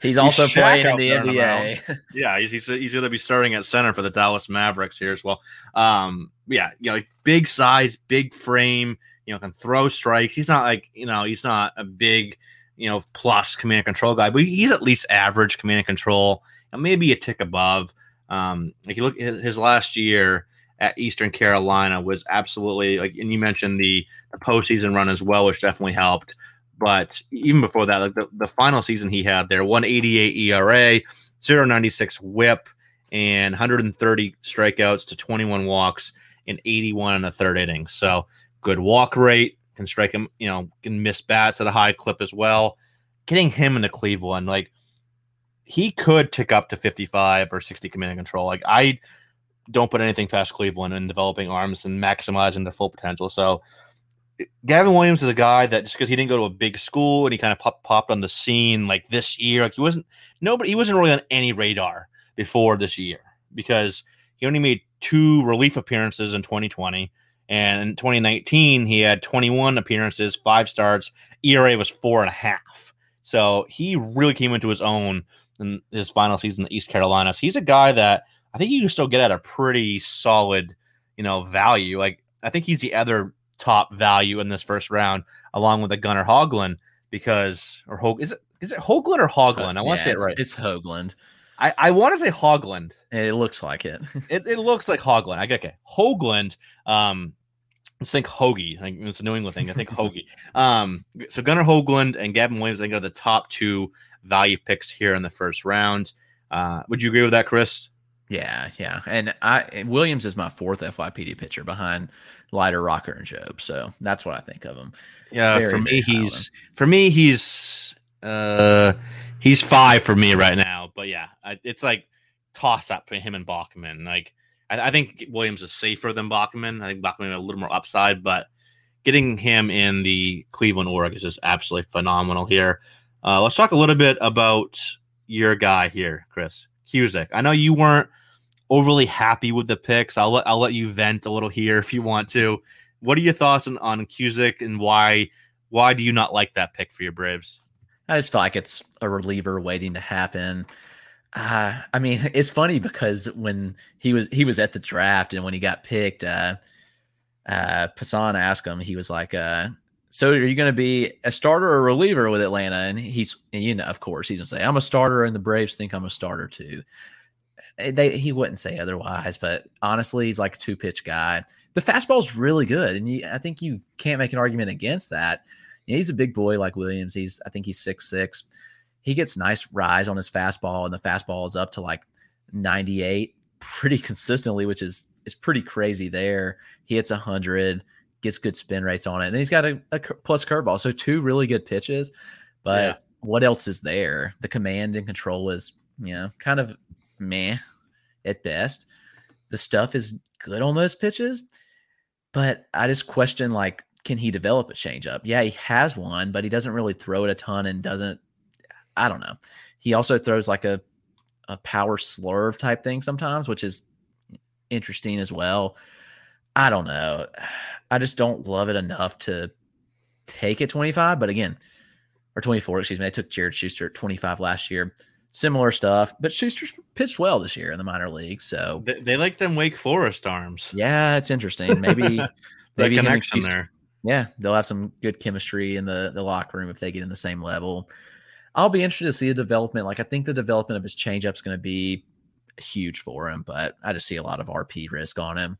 he's also he's playing in the N B A. In yeah, he's he's he's going to be starting at center for the Dallas Mavericks here as well. Um, yeah, you know, like big size, big frame. You know, can throw strikes. He's not like, you know, he's not a big, you know, plus command and control guy, but he's at least average command and control, and maybe a tick above. Um, like you look his, his last year at Eastern Carolina was absolutely like, and you mentioned the, the postseason run as well, which definitely helped. But even before that, like the, the final season he had there, one eighty-eight E R A, point nine six whip, and one hundred thirty strikeouts to twenty-one walks in eighty-one and a third inning. So good walk rate, can strike him, you know, can miss bats at a high clip as well. Getting him into Cleveland, like he could tick up to fifty-five or sixty command and control. Like I don't put anything past Cleveland in developing arms and maximizing their full potential. So Gavin Williams is a guy that just because he didn't go to a big school and he kind of pop, popped on the scene like this year, like he wasn't nobody, he wasn't really on any radar before this year because he only made two relief appearances in twenty twenty, and in twenty nineteen he had twenty-one appearances, five starts, E R A was four and a half. So he really came into his own in his final season in East Carolina. So he's a guy that I think you can still get at a pretty solid, you know, value. Like I think he's the other top value in this first round, along with a Gunnar Hoglund, because or Hog is it is it Hoglund or Hoglund? I want to yeah, say it right. It's Hoglund. I, I want to say Hoglund. It looks like it. it. It looks like Hoglund. I get okay. Hoglund. Um, let's think Hoagie. Like, it's a New England thing. I think Hoagie. Um, so Gunnar Hoglund and Gavin Williams, I think, are the top two value picks here in the first round. Uh, would you agree with that, Chris? Yeah, yeah. And I Williams is my fourth F Y P D pitcher behind Leiter, Rocker, and Jobe. So that's what I think of him. Yeah, very for me, he's island. for me he's uh he's five for me right now. But yeah, I, it's like toss up for him and Bachman. Like I, I think Williams is safer than Bachman. I think Bachman had a little more upside, but getting him in the Cleveland org is just absolutely phenomenal here. Uh, let's talk a little bit about your guy here, Chris Cusick. I know you weren't overly happy with the picks. I'll let I'll let you vent a little here if you want to. What are your thoughts on, on Cusick and why why do you not like that pick for your Braves? I just feel like it's a reliever waiting to happen. Uh, I mean, it's funny because when he was he was at the draft and when he got picked, uh, uh, Passan asked him. He was like, uh, "So are you going to be a starter or a reliever with Atlanta?" And he's, and you know, of course, he's going to say, "I'm a starter," and the Braves think I'm a starter too. They, he wouldn't say otherwise, but honestly, he's like a two-pitch guy. The fastball's really good, and you, I think you can't make an argument against that. You know, he's a big boy like Williams. He's I think he's six six. He gets nice rise on his fastball, and the fastball is up to like ninety-eight pretty consistently, which is is pretty crazy there. He hits one hundred, gets good spin rates on it, and then he's got a, a plus curveball, so two really good pitches. But yeah, what else is there? The command and control is, you know, kind of meh at best. The stuff is good on those pitches, but I just question, like, can he develop a changeup? Yeah, he has one, but he doesn't really throw it a ton and doesn't, I don't know. He also throws like a, a power slurve type thing sometimes, which is interesting as well. I don't know. I just don't love it enough to take it twenty-five, but again, or twenty-four, excuse me. I took Jared Schuster at twenty-five last year. Similar stuff, but Schuster's pitched well this year in the minor league. So they, they like them Wake Forest arms. Yeah, it's interesting. Maybe maybe connection Schuster, there. Yeah, they'll have some good chemistry in the, the locker room if they get in the same level. I'll be interested to see the development. Like I think the development of his changeup is going to be huge for him, but I just see a lot of R P risk on him.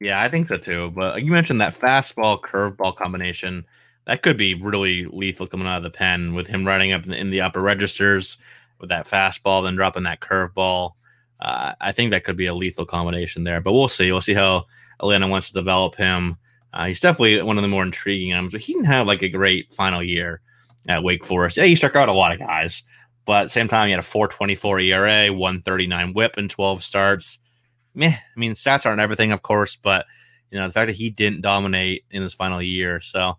Yeah, I think so too. But you mentioned that fastball curveball combination that could be really lethal coming out of the pen with him running up in the, in the upper registers with that fastball, then dropping that curveball. Uh, I think that could be a lethal combination there, but we'll see. We'll see how Atlanta wants to develop him. Uh, he's definitely one of the more intriguing items, but he didn't have like a great final year at Wake Forest. Yeah, he struck out a lot of guys, but at the same time, he had a four twenty-four E R A, one thirty-nine whip in twelve starts. Meh. I mean, stats aren't everything, of course, but you know, the fact that he didn't dominate in his final year. So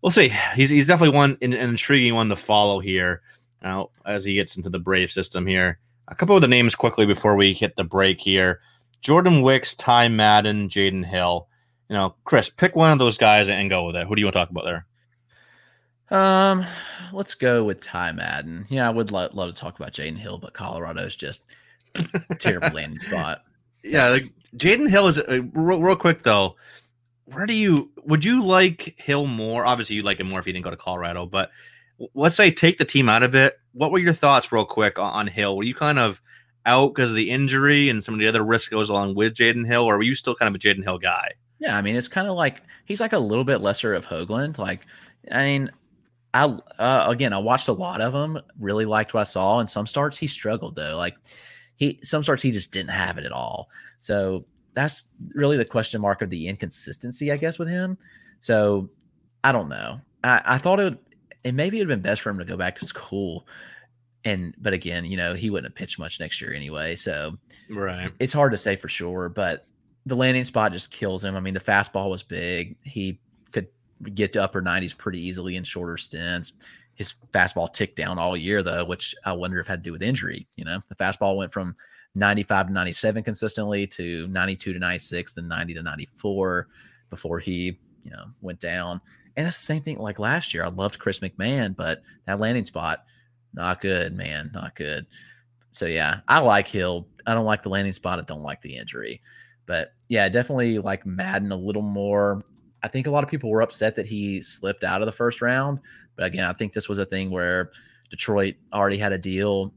we'll see. He's, he's definitely one, an intriguing one to follow here. Now, as he gets into the Brave system here, a couple of the names quickly before we hit the break here: Jordan Wicks, Ty Madden, Jaden Hill. You know, Chris, pick one of those guys and go with it. Who do you want to talk about there? Um, let's go with Ty Madden. Yeah, I would lo- love to talk about Jaden Hill, but Colorado's just a terrible landing spot. Yeah, like Jaden Hill is uh, real, real quick though. Where do you would you like Hill more? Obviously, you'd like him more if he didn't go to Colorado, but let's say take the team out of it. What were your thoughts real quick on, on Hill? Were you kind of out because of the injury and some of the other risk goes along with Jaden Hill, or were you still kind of a Jaden Hill guy? Yeah, I mean, it's kind of like he's like a little bit lesser of Hoglund. Like, I mean, I uh, again, I watched a lot of him, really liked what I saw. And some starts he struggled though. Like he, some starts he just didn't have it at all. So that's really the question mark of the inconsistency, I guess, with him. So I don't know. I, I thought it would, and maybe it'd been best for him to go back to school. And, but again, you know, he wouldn't have pitched much next year anyway. So right, it's hard to say for sure, but the landing spot just kills him. I mean, the fastball was big. He could get to upper nineties pretty easily in shorter stints. His fastball ticked down all year though, which I wonder if had to do with injury. You know, the fastball went from ninety-five to ninety-seven consistently to ninety-two to ninety-six, then ninety to ninety-four before he, you know, went down. And that's the same thing like last year. I loved Chris McMahon, but that landing spot, not good, man, not good. So yeah, I like Hill. I don't like the landing spot. I don't like the injury, but yeah, definitely like Madden a little more. I think a lot of people were upset that he slipped out of the first round, but again, I think this was a thing where Detroit already had a deal.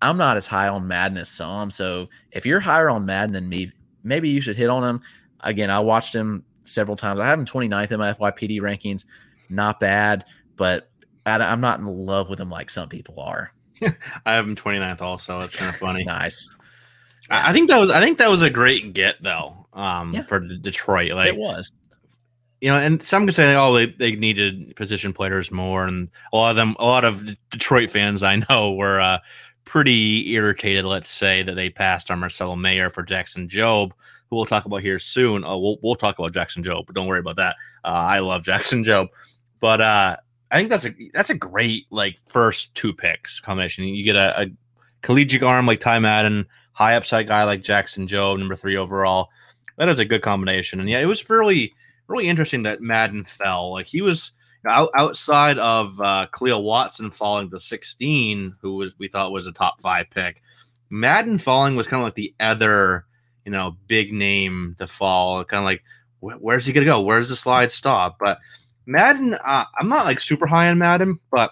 I'm not as high on Madden as some, so if you're higher on Madden than me, maybe you should hit on him. Again, I watched him several times. I have him twenty-ninth in my F Y P D rankings. Not bad, but I, I'm not in love with him like some people are. I have him twenty-ninth also. That's kind of funny. Nice. Yeah. I, I think that was I think that was a great get though um, yeah. for Detroit. Like it was. You know, and some could say, oh, they, they needed position players more, and a lot of them, a lot of Detroit fans I know were uh, pretty irritated. Let's say that they passed on Marcelo Mayer for Jackson Jobe, who we'll talk about here soon. Uh, we'll we'll talk about Jackson Jobe, but don't worry about that. Uh, I love Jackson Jobe, but uh, I think that's a that's a great like first two picks combination. You get a, a collegiate arm like Ty Madden, high upside guy like Jackson Jobe, number three overall. That is a good combination, and yeah, it was really. Really interesting that Madden fell. Like he was you know, out, outside of uh, Khalil Watson falling to sixteen, who was we thought was a top five pick. Madden falling was kind of like the other, you know, big name to fall. Kind of like wh- where's he gonna go? Where's the slide stop? But Madden, uh, I'm not like super high on Madden, but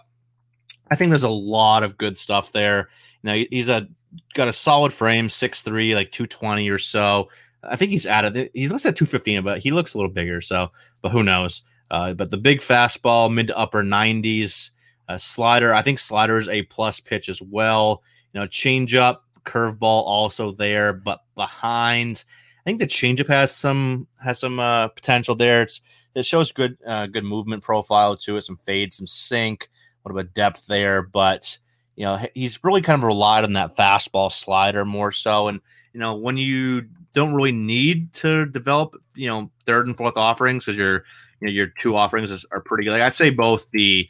I think there's a lot of good stuff there. You know, he's a got a solid frame, six three, like two twenty or so. I think he's out of it. He's listed at two fifteen, but he looks a little bigger. So, but who knows? Uh, but the big fastball, mid to upper nineties, uh, slider. I think slider is a plus pitch as well. You know, changeup, curveball also there, but behind. I think the changeup has some has some uh, potential there. It's it shows good uh, good movement profile to it. Some fade, some sink. What about depth there? But you know, he's really kind of relied on that fastball slider more so. And you know, when you don't really need to develop, you know, third and fourth offerings because your, you know, your two offerings is, are pretty good. Like I'd say both the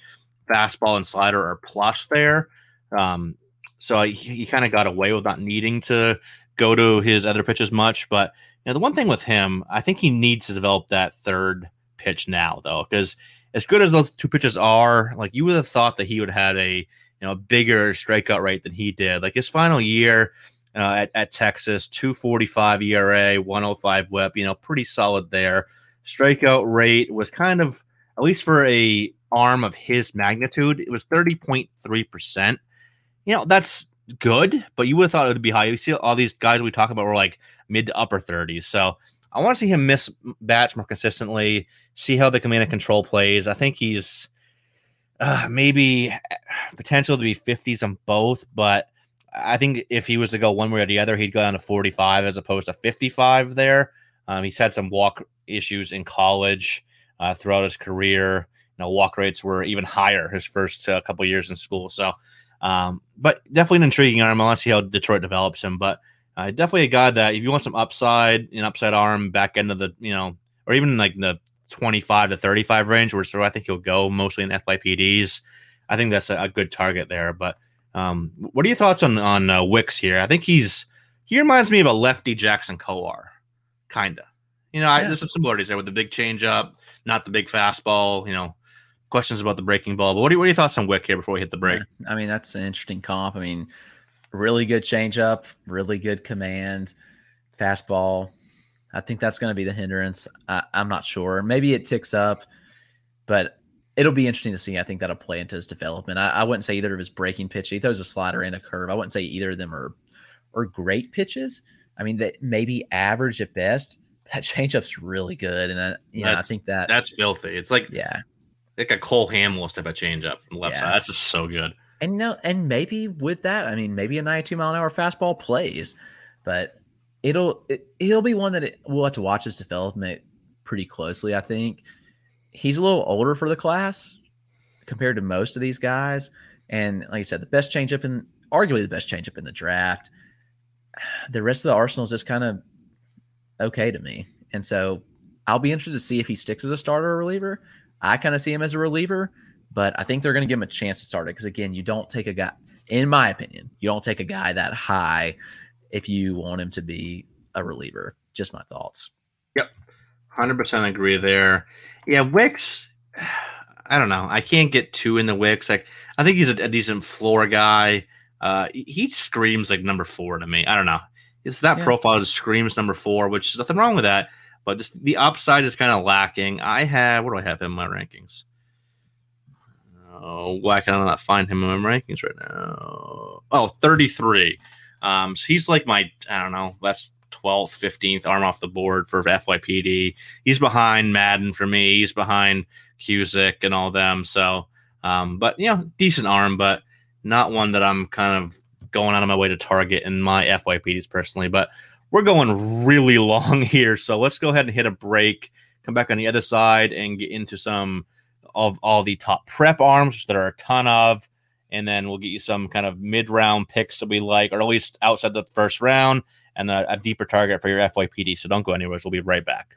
fastball and slider are plus there. Um, so he, he kind of got away with not needing to go to his other pitches much. But you know, the one thing with him, I think he needs to develop that third pitch now though, because as good as those two pitches are, like you would have thought that he would have had a you know a bigger strikeout rate than he did. Like his final year. Uh, at, at Texas, two forty-five E R A, one oh five whip, you know, pretty solid there. Strikeout rate was kind of, at least for a arm of his magnitude, it was thirty point three percent. You know, that's good, but you would have thought it would be high. You see all these guys we talk about were like mid to upper thirties. So I want to see him miss bats more consistently, see how the command and control plays. I think he's uh, maybe potential to be fifties on both, but I think if he was to go one way or the other, he'd go down to forty-five as opposed to fifty-five there. Um, he's had some walk issues in college uh, throughout his career. You know, walk rates were even higher his first uh, couple years in school. So, um, but definitely an intriguing arm. I want to see how Detroit develops him, but uh, definitely a guy that if you want some upside, an upside arm back end of the, you know, or even like the twenty-five to thirty-five range, where so I think he'll go mostly in F Y P Ds. I think that's a, a good target there, but Um, what are your thoughts on on uh, Wicks here? I think he's he reminds me of a lefty Jackson Kowar, kinda. You know, I, yeah. There's some similarities there with the big changeup, not the big fastball. You know, questions about the breaking ball. But what are what are your thoughts on Wick here before we hit the break? Yeah. I mean, that's an interesting comp. I mean, really good changeup, really good command, fastball. I think that's going to be the hindrance. I, I'm not sure. Maybe it ticks up, but it'll be interesting to see. I think that'll play into his development. I, I wouldn't say either of his breaking pitch. He throws a slider and a curve. I wouldn't say either of them are, are great pitches. I mean, that maybe average at best. That changeup's really good, and I, you know, I think that that's filthy. It's like yeah, like a Cole Hamels type of changeup from the left yeah. side. That's just so good. And no, and maybe with that, I mean, maybe a ninety-two mile an hour fastball plays, but it'll it, he'll be one that it, we'll have to watch his development pretty closely. I think he's a little older for the class compared to most of these guys, and like I said, the best changeup in arguably the best changeup in the draft. The rest of the arsenal is just kind of okay to me, and so I'll be interested to see if he sticks as a starter or reliever. I kind of see him as a reliever, but I think they're going to give him a chance to start it because, again, you don't take a guy, in my opinion, you don't take a guy that high if you want him to be a reliever. Just my thoughts. Yep, one hundred percent agree there. Yeah, Wicks, I don't know. I can't get too in the Wicks. Like, I think he's a, a decent floor guy. Uh, he screams like number four to me. I don't know. It's that yeah. profile just screams number four, which is nothing wrong with that, but just the upside is kind of lacking. I have, what do I have in my rankings? Oh, why can I not find him in my rankings right now? Oh, thirty-three. Um, so he's like my, I don't know, that's twelfth, fifteenth arm off the board for F Y P D. He's behind Madden for me. He's behind Cusick and all them. So, um, but you know, decent arm, but not one that I'm kind of going out of my way to target in my F Y Ps personally, but we're going really long here. So let's go ahead and hit a break, come back on the other side and get into some of all the top prep arms, which there are a ton of, and then we'll get you some kind of mid-round picks that we like, or at least outside the first round, and a, a deeper target for your F Y P D. So don't go anywhere. We'll be right back.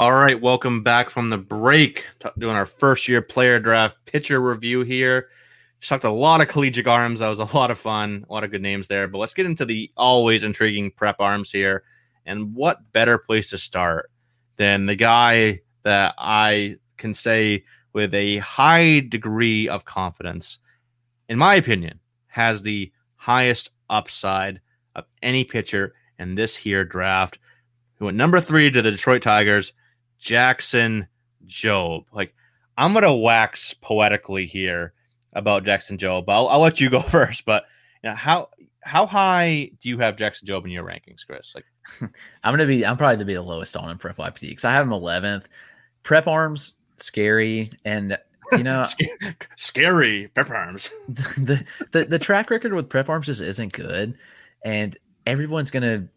All right, welcome back from the break. T- doing our first-year player draft pitcher review here. Just talked a lot of collegiate arms. That was a lot of fun, a lot of good names there. But let's get into the always intriguing prep arms here. And what better place to start than the guy that I can say with a high degree of confidence, in my opinion, has the highest upside of any pitcher in this here draft. Who went number three to the Detroit Tigers, Jackson Jobe. Like, I'm going to wax poetically here about Jackson Jobe. I'll, I'll let you go first, but you know, how how high do you have Jackson Jobe in your rankings, Chris? Like, I'm going to be, I'm probably going to be the lowest on him for F Y P D because I have him eleventh. Prep arms, scary, and you know, Sc- scary prep arms. The, the the track record with prep arms just isn't good, and everyone's going to.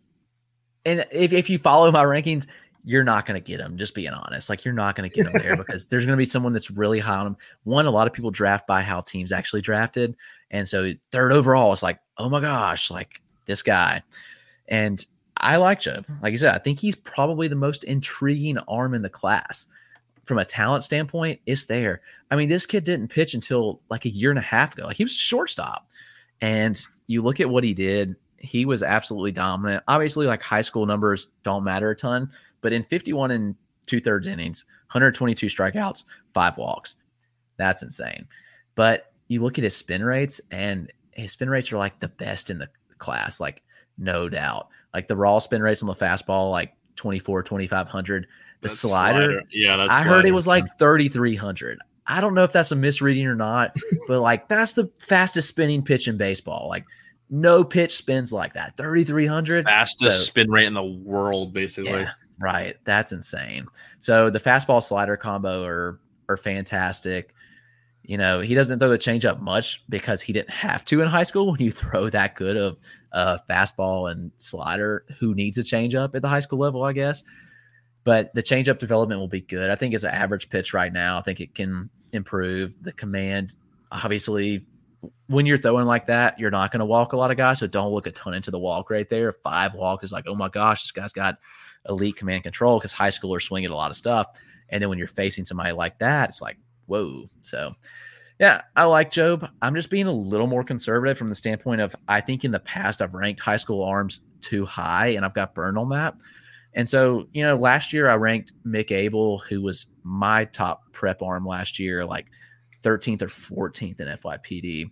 And if, if you follow my rankings, you're not going to get him, just being honest. Like, you're not going to get him there because there's going to be someone that's really high on him. One, a lot of people draft by how teams actually drafted. And so third overall, it's like, oh my gosh, like this guy. And I like Jobe. Like you said, I think he's probably the most intriguing arm in the class. From a talent standpoint, it's there. I mean, this kid didn't pitch until like a year and a half ago. Like, he was shortstop. And you look at what he did. He was absolutely dominant. Obviously, like, high school numbers don't matter a ton, but in fifty-one and two-thirds innings, one hundred twenty-two strikeouts, five walks. That's insane. But you look at his spin rates, and his spin rates are, like, the best in the class, like, no doubt. Like, the raw spin rates on the fastball, like, twenty-four, twenty-five hundred. The slider, slider, yeah, that's I slider. heard it was, like, thirty-three hundred. I don't know if that's a misreading or not, but, like, that's the fastest spinning pitch in baseball. Like, no pitch spins like that. thirty-three hundred. Fastest so, spin rate in the world, basically. Yeah, right. That's insane. So the fastball slider combo are, are fantastic. You know, he doesn't throw the changeup much because he didn't have to in high school. When you throw that good of uh, fastball and slider, who needs a changeup at the high school level, I guess? But the changeup development will be good. I think it's an average pitch right now. I think it can improve the command. Obviously, when you're throwing like that, you're not going to walk a lot of guys. So don't look a ton into the walk right there. Five walk is like, oh my gosh, this guy's got elite command control, because high schoolers swing at a lot of stuff. And then when you're facing somebody like that, it's like, whoa. So yeah, I like Job. I'm just being a little more conservative from the standpoint of, I think in the past I've ranked high school arms too high and I've got burned on that. And so, you know, last year I ranked Mick Abel, who was my top prep arm last year, like thirteenth or fourteenth in F Y P D.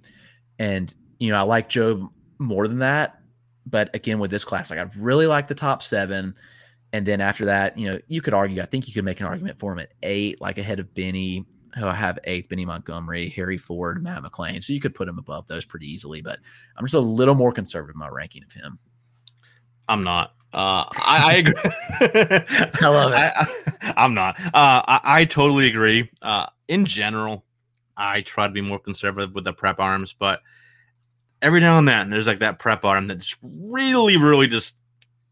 And, you know, I like Job more than that. But again, with this class, like I really like the top seven. And then after that, you know, you could argue, I think you could make an argument for him at eight, like ahead of Benny, who I have eighth, Benny Montgomery, Harry Ford, Matt McClain. So you could put him above those pretty easily, but I'm just a little more conservative in my ranking of him. I'm not. Uh, I, I agree. I love it. I, I, I'm not. Uh, I, I totally agree. Uh, in general, I try to be more conservative with the prep arms, but every now and then there's like that prep arm that's really, really just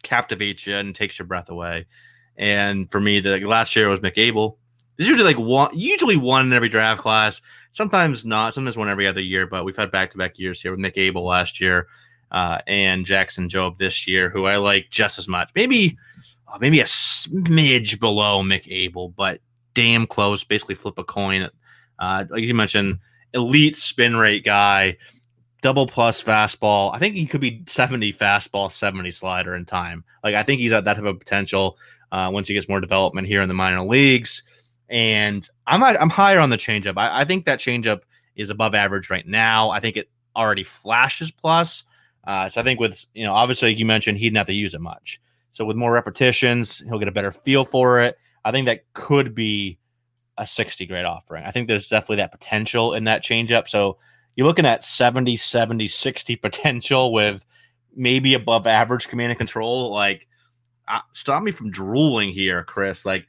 captivates you and takes your breath away. And for me, the like, last year was Mick Abel. There's usually like one, usually one in every draft class. Sometimes not. Sometimes one every other year. But we've had back-to-back years here with Mick Abel last year. Uh, and Jackson Jobe this year, who I like just as much, maybe, oh, maybe a smidge below Mick Abel, but damn close. Basically, flip a coin. Uh, like you mentioned, elite spin rate guy, double plus fastball. I think he could be seventy fastball, seventy slider in time. Like I think he's at that type of potential uh, once he gets more development here in the minor leagues. And I'm I'm higher on the changeup. I, I think that changeup is above average right now. I think it already flashes plus. Uh, so I think with, you know, obviously you mentioned he didn't have to use it much. So with more repetitions, he'll get a better feel for it. I think that could be a sixty grade offering. I think there's definitely that potential in that changeup. So you're looking at seventy, seventy, sixty potential with maybe above average command and control. Like, uh, stop me from drooling here, Chris. Like,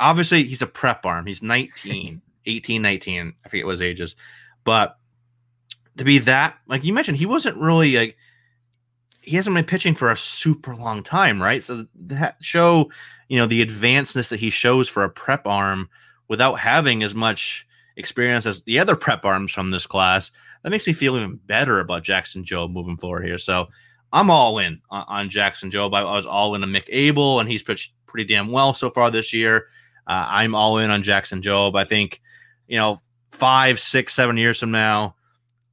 obviously he's a prep arm. He's nineteen, eighteen, nineteen. I forget what his age is, but to be that, like you mentioned, he wasn't really like, he hasn't been pitching for a super long time, right? So that show, you know, the advancedness that he shows for a prep arm without having as much experience as the other prep arms from this class, that makes me feel even better about Jackson Jobe moving forward here. So I'm all in on, on Jackson Jobe. I, I was all in on Mick Abel, and he's pitched pretty damn well so far this year. Uh, I'm all in on Jackson Jobe. I think, you know, five, six, seven years from now,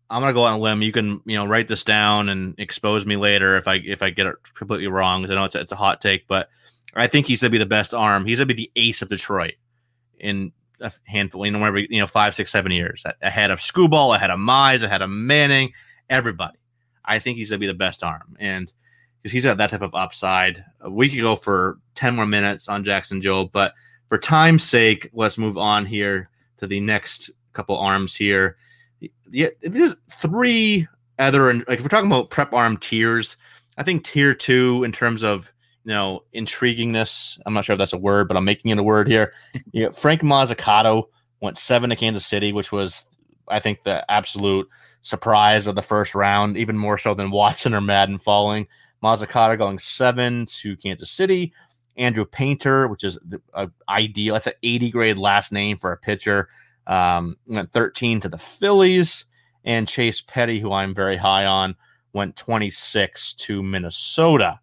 I'm gonna go on a limb. You can, you know, write this down and expose me later if I if I get it completely wrong. Because I know it's a, it's a hot take, but I think he's gonna be the best arm. He's gonna be the ace of Detroit in a handful, you know, whenever, you know, five, six, seven years ahead of Scooball, ahead of Mize, ahead of Manning, everybody. I think he's gonna be the best arm, and because he's got that type of upside. We could go for ten more minutes on Jackson Jobe, but for time's sake, let's move on here to the next couple arms here. Yeah, there's three other, like if we're talking about prep arm tiers, I think tier two in terms of, you know, intriguingness. I'm not sure if that's a word, but I'm making it a word here. You know, Frank Mazzucato went seven to Kansas City, which was, I think, the absolute surprise of the first round, even more so than Watson or Madden falling. Mazzucato going seven to Kansas City. Andrew Painter, which is the, uh, ideal. That's an eighty grade last name for a pitcher. Um, went thirteen to the Phillies, and Chase Petty, who I'm very high on, went twenty-six to Minnesota.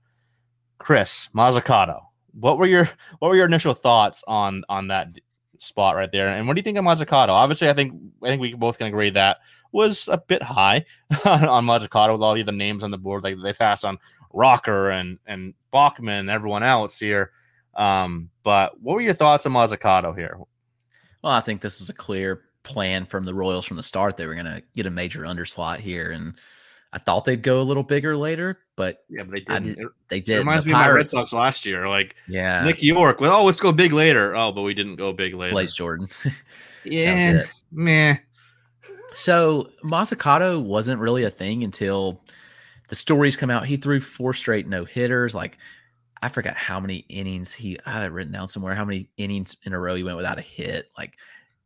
Chris Mazzucato, what were your what were your initial thoughts on on that spot right there? And what do you think of Mazzucato? Obviously, I think I think we both can agree that was a bit high on, on Mazzucato with all the other names on the board. Like they passed on Rocker and and Bachman and everyone else here. Um, but what were your thoughts on Mazzucato here? Well, I think this was a clear plan from the Royals from the start. They were going to get a major underslot here, and I thought they'd go a little bigger later, but yeah, but they didn't. Did, it, they did. It reminds the me Pirates, of my Red Sox last year. Like, yeah, Nick York. Well, oh, let's go big later. Oh, but we didn't go big later. Blaze Jordan. Yeah, meh. So Mazzucato wasn't really a thing until the stories come out. He threw four straight no hitters. Like, I forgot how many innings he I had it written down somewhere, how many innings in a row he went without a hit. Like,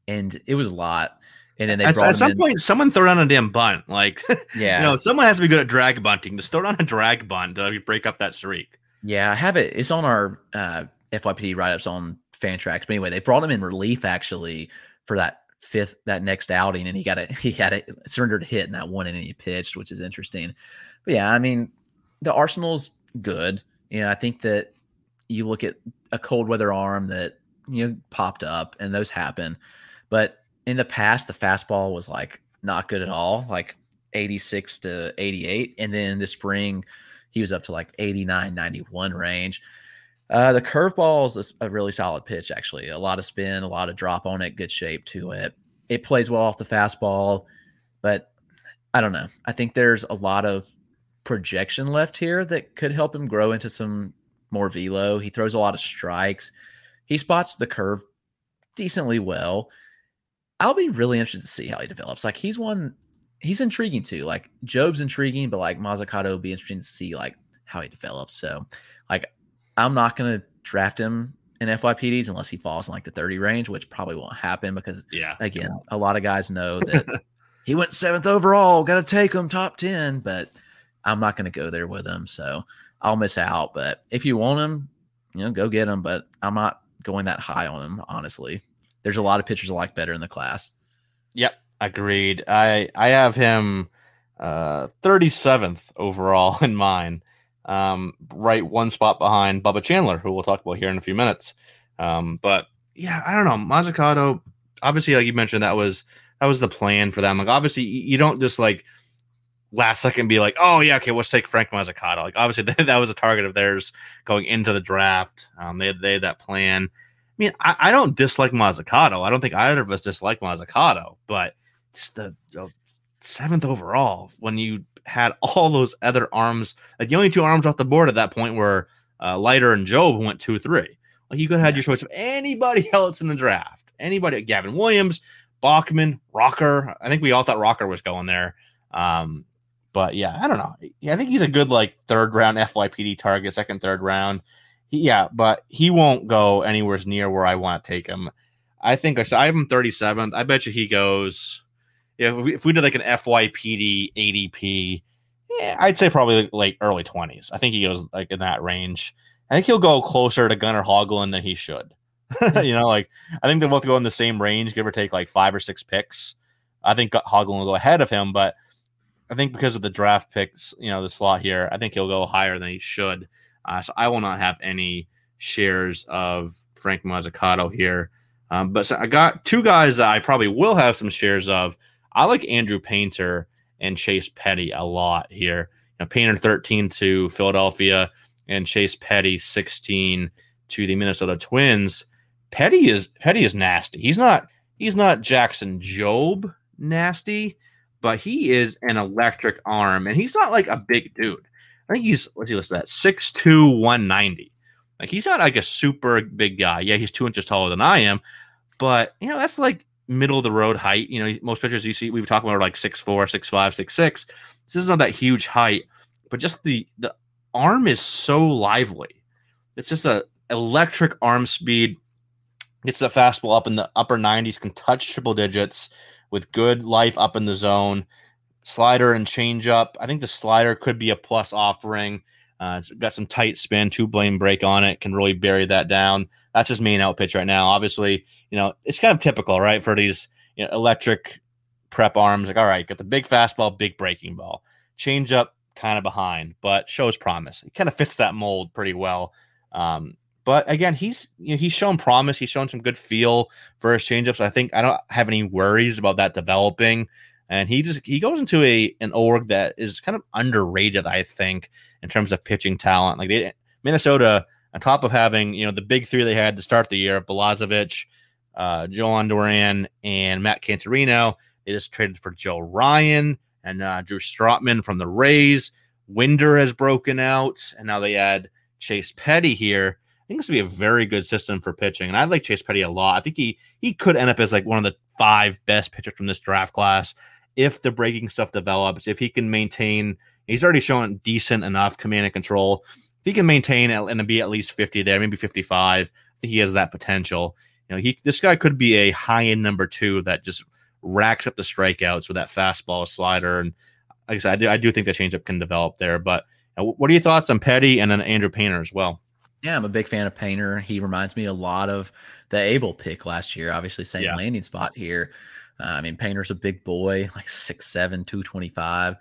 and it was a lot. And then they at, brought at some in. point, someone throw down a damn bunt. Like, yeah, you know, someone has to be good at drag bunting. Just throw down a drag bunt to break up that streak. Yeah, I have it. It's on our uh, F Y P D write ups on Fantrax. But anyway, they brought him in relief actually for that fifth that next outing, and he got a he had a surrendered hit in that one inning he pitched, which is interesting. But yeah, I mean, the Arsenal's good. You know, I think that you look at a cold weather arm that, you know, popped up, and those happen. But in the past, the fastball was like not good at all, like eighty-six to eighty-eight. And then this spring, he was up to like eighty-nine, ninety-one range. Uh, the curveball is a, a really solid pitch, actually. A lot of spin, a lot of drop on it, good shape to it. It plays well off the fastball, but I don't know. I think there's a lot of projection left here that could help him grow into some more velo. He throws a lot of strikes. He spots the curve decently well. I'll be really interested to see how he develops. Like, he's one, he's intriguing too. Like, Job's intriguing, but like Mazzucato will be interesting to see like how he develops. So like, I'm not going to draft him in F Y P Ds unless he falls in like the thirty range, which probably won't happen because, yeah, again, a lot of guys know that he went seventh overall, got to take him top ten, but I'm not going to go there with him. So I'll miss out. But if you want him, you know, go get him. But I'm not going that high on him, honestly. There's a lot of pitchers I like better in the class. Yep, agreed. I, I have him uh, thirty-seventh overall in mine. Um, right one spot behind Bubba Chandler, who we'll talk about here in a few minutes. Um, but yeah, I don't know. Mazzucato, obviously, like you mentioned, that was that was the plan for them. Like, obviously, you don't just like last second be like, oh yeah, okay, let's take Frank Mazzucato. Like, obviously, that, that was a target of theirs going into the draft. Um, they they had that plan. I mean, I, I don't dislike Mazzucato. I don't think either of us dislike Mazzucato, but just the uh, seventh overall when you had all those other arms. Like, the only two arms off the board at that point were uh, Leiter and Job, who went two, three. Like, you could have had your choice of anybody else in the draft. Anybody, Gavin Williams, Bachman, Rocker. I think we all thought Rocker was going there. Um, but yeah, I don't know. I think he's a good like third round F Y P D target, second, third round. He, yeah, but he won't go anywhere near where I want to take him. I think I said I have him thirty-seventh. I bet you he goes. Yeah, if we, if we did like an F Y P D A D P, yeah, I'd say probably like early twenties. I think he goes like in that range. I think he'll go closer to Gunnar Hoglund than he should. You know, like, I think they'll both go in the same range, give or take like five or six picks. I think Hoglund will go ahead of him, but I think because of the draft picks, you know, the slot here, I think he'll go higher than he should. Uh, so I will not have any shares of Frank Mazzucato here. Um, but so I got two guys that I probably will have some shares of. I like Andrew Painter and Chase Petty a lot here. Now, Painter thirteen to Philadelphia and Chase Petty sixteen to the Minnesota Twins. Petty is Petty is nasty. He's not he's not Jackson Jobe nasty, but he is an electric arm, and he's not like a big dude. I think he's what's he listed at six two, one ninety. Like, he's not like a super big guy. Yeah, he's two inches taller than I am, but you know, that's like middle of the road height. You know, most pitchers you see we've talked about are like six four, six five, six six. This is not that huge height, but just the the arm is so lively. It's just a electric arm speed. It's a fastball up in the upper nineties, can touch triple digits with good life up in the zone. Slider and changeup. I think the slider could be a plus offering. Uh, it's got some tight spin, two blade break on it, can really bury that down. That's his main out pitch right now. Obviously, you know, it's kind of typical, right, for these, you know, electric prep arms. Like, all right, got the big fastball, big breaking ball. Change up, kind of behind, but shows promise. He kind of fits that mold pretty well. Um, but again, he's you know, he's shown promise. He's shown some good feel for his changeups. I think I don't have any worries about that developing. And he just he goes into a an org that is kind of underrated, I think, in terms of pitching talent. Like, they, Minnesota, on top of having, you know, the big three they had to start the year, Belazovic, uh, Joan Duran, and Matt Canterino, they just traded for Joe Ryan and uh, Drew Strotman from the Rays. Winder has broken out, and now they add Chase Petty here. I think this would be a very good system for pitching, and I like Chase Petty a lot. I think he he could end up as like one of the five best pitchers from this draft class if the breaking stuff develops, if he can maintain. He's already shown decent enough command and control. If he can maintain and be at least fifty there, maybe fifty-five, I think he has that potential. You know, he this guy could be a high-end number two that just racks up the strikeouts with that fastball slider, and like I said, I do, I do think the changeup can develop there. But what are your thoughts on Petty and then Andrew Painter as well? Yeah, I'm a big fan of Painter. He reminds me a lot of the Abel pick last year. Obviously, same yeah. landing spot here. Uh, I mean, Painter's a big boy, like six seven, two twenty-five.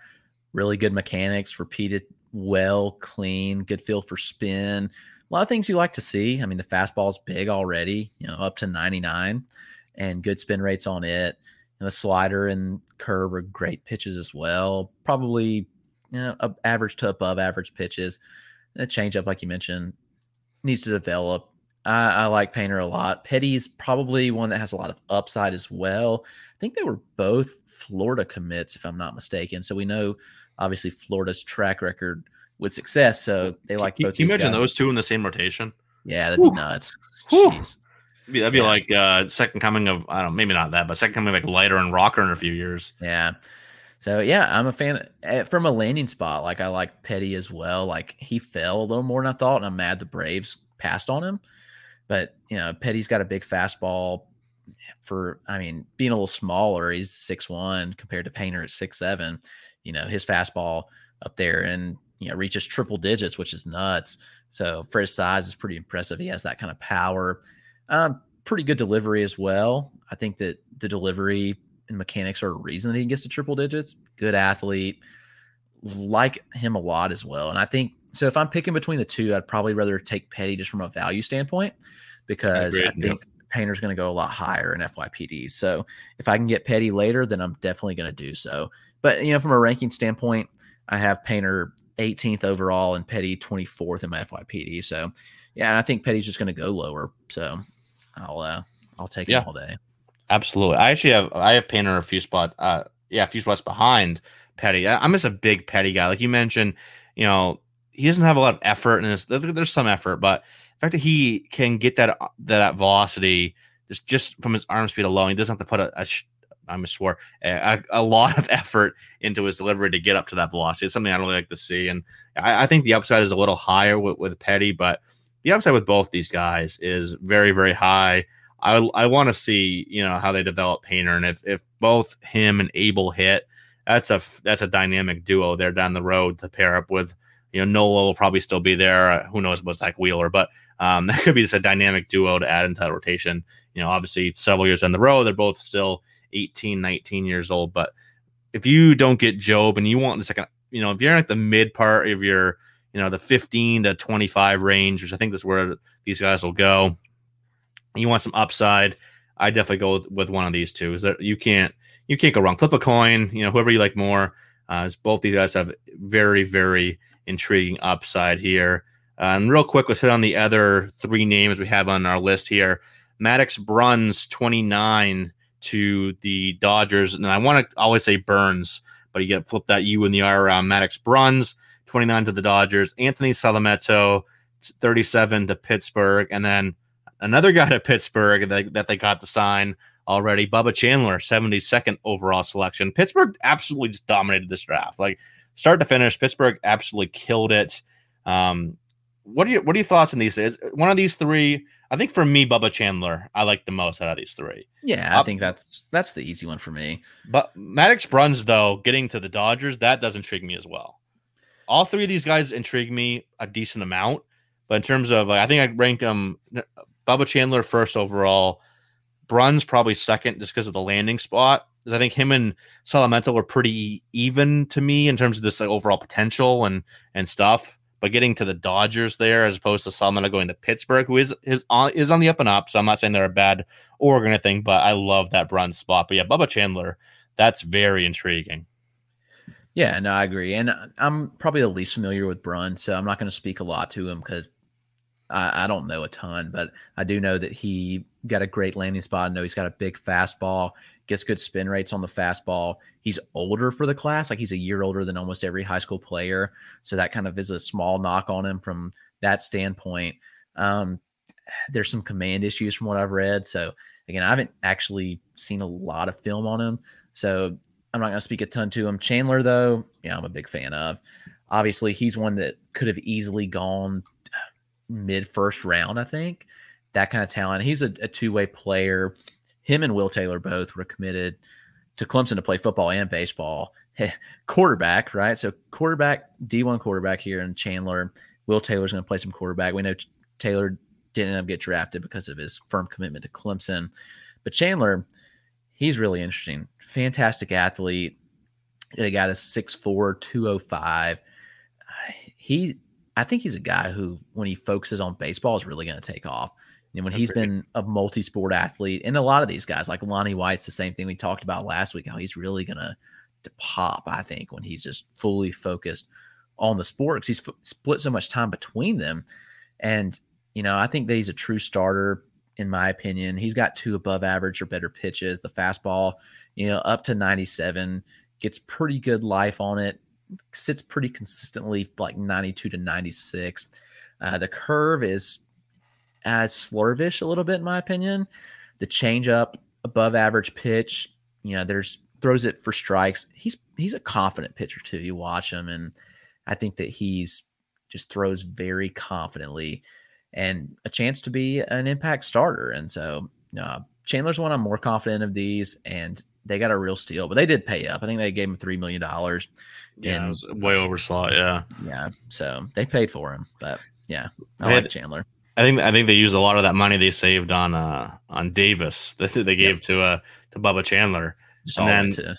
Really good mechanics, repeated well, clean, good feel for spin. A lot of things you like to see. I mean, the fastball's big already, you know, up to ninety-nine, and good spin rates on it. And the slider and curve are great pitches as well. Probably, you know, average to above average pitches. And the changeup, like you mentioned, needs to develop. I, I like Painter a lot. Petty's probably one that has a lot of upside as well. I think they were both Florida commits, if I'm not mistaken. So we know, obviously, Florida's track record with success. So they like can, both. Can you imagine guys. Those two in the same rotation? Yeah, that'd Whew. be nuts. Jeez. That'd be, that'd be yeah. like uh, second coming of, I don't know, maybe not that, but second coming of like Leiter and Rocker in a few years. Yeah. So, yeah, I'm a fan of, from a landing spot. Like, I like Petty as well. Like, he fell a little more than I thought, and I'm mad the Braves passed on him. But, you know, Petty's got a big fastball for, I mean, being a little smaller. He's six one compared to Painter at six seven. You know, his fastball up there and, you know, reaches triple digits, which is nuts. So, for his size, it's pretty impressive. He has that kind of power. Um, pretty good delivery as well. I think that the delivery and mechanics are a reason that he gets to triple digits. Good athlete. Like him a lot as well. And I think, so if I'm picking between the two, I'd probably rather take Petty just from a value standpoint, because Agreed, I think yeah. Painter's going to go a lot higher in F Y P D. So if I can get Petty later, then I'm definitely going to do so. But, you know, from a ranking standpoint, I have Painter eighteenth overall and Petty twenty-fourth in my F Y P D. So yeah, and I think Petty's just going to go lower. So I'll, uh, I'll take yeah. him all day. Absolutely. I actually have I have Painter a few spot, uh, yeah, a few spots behind Petty. I, I'm just a big Petty guy, like you mentioned. You know, he doesn't have a lot of effort, and there's some effort, but the fact that he can get that that velocity just just from his arm speed alone, he doesn't have to put a, a I'm a swore a, a lot of effort into his delivery to get up to that velocity. It's something I really like to see, and I, I think the upside is a little higher with, with Petty, but the upside with both these guys is very, very high. I, I want to see, you know, how they develop Painter, and if, if both him and Abel hit, that's a that's a dynamic duo there down the road to pair up with. You know, Nola will probably still be there. Uh, who knows what's like Wheeler, but um, that could be just a dynamic duo to add into that rotation. You know, obviously several years down the road, they're both still eighteen, nineteen years old. But if you don't get Job and you want the second, you know, if you're at the mid part of your, you know, the fifteen to twenty-five range, which I think that's where these guys will go. You want some upside? I definitely go with, with one of these two. Is that you can't you can't go wrong. Flip a coin, you know, whoever you like more. Uh, both these guys have very, very intriguing upside here. Uh, and real quick, let's hit on the other three names we have on our list here. Maddox Bruns, twenty-nine, to the Dodgers, and I want to always say Burns, but you get flip that U and the R around. Maddox Bruns, twenty-nine to the Dodgers. Anthony Salametto, thirty-seven to Pittsburgh, and then. Another guy to Pittsburgh that, that they got to sign already, Bubba Chandler, seventy-second overall selection. Pittsburgh absolutely just dominated this draft. Like, start to finish, Pittsburgh absolutely killed it. Um, what are your, what are your thoughts on these? Is one of these three, I think for me, Bubba Chandler, I like the most out of these three. Yeah, I uh, think that's that's the easy one for me. But Maddox Bruns, though, getting to the Dodgers, that does intrigue me as well. All three of these guys intrigue me a decent amount. But in terms of, like, I think I rank them... Um, Bubba Chandler first overall, Bruns probably second just because of the landing spot. Because I think him and Salamanca were pretty even to me in terms of this, like, overall potential and and stuff. But getting to the Dodgers there as opposed to Salamanca going to Pittsburgh, who is is on, is on the up and up. So I'm not saying they're a bad org or anything, but I love that Bruns spot. But yeah, Bubba Chandler, that's very intriguing. Yeah, no, I agree. And I'm probably the least familiar with Bruns, so I'm not going to speak a lot to him because I don't know a ton, but I do know that he got a great landing spot. I know he's got a big fastball, gets good spin rates on the fastball. He's older for the class. Like, he's a year older than almost every high school player. So that kind of is a small knock on him from that standpoint. Um, there's some command issues from what I've read. So again, I haven't actually seen a lot of film on him. So I'm not going to speak a ton to him. Chandler, though, yeah, I'm a big fan of. Obviously, he's one that could have easily gone mid first round, I think, that kind of talent. He's a, a two-way player. Him and Will Taylor both were committed to Clemson to play football and baseball. Quarterback, right? So quarterback, D one quarterback here in Chandler. Will Taylor's going to play some quarterback. We know Taylor didn't end up get drafted because of his firm commitment to Clemson. But Chandler, he's really interesting. Fantastic athlete. And a guy that's six four, two oh five. He, I think he's a guy who, when he focuses on baseball, is really going to take off. And when he's been a multi-sport athlete, and a lot of these guys, like Lonnie White's the same thing we talked about last week, how he's really going to pop, I think, when he's just fully focused on the sport, because he's f- split so much time between them. And, you know, I think that he's a true starter, in my opinion. He's got two above average or better pitches. The fastball, you know, up to ninety-seven, gets pretty good life on it, sits pretty consistently like ninety-two to ninety-six. Uh, the curve is as slurvish a little bit, in my opinion. The changeup, above average pitch, you know, there's throws it for strikes. He's he's a confident pitcher too. You watch him, and I think that he's just throws very confidently, and a chance to be an impact starter. And so, uh, Chandler's one I'm more confident of these, and they got a real steal, but they did pay up. I think they gave him three million dollars. Yeah, it was way overslot. Yeah, yeah. So they paid for him, but yeah, I they like had, Chandler. I think I think they used a lot of that money they saved on uh, on Davis that they gave yep. to uh, to Bubba Chandler. Just and all then, went to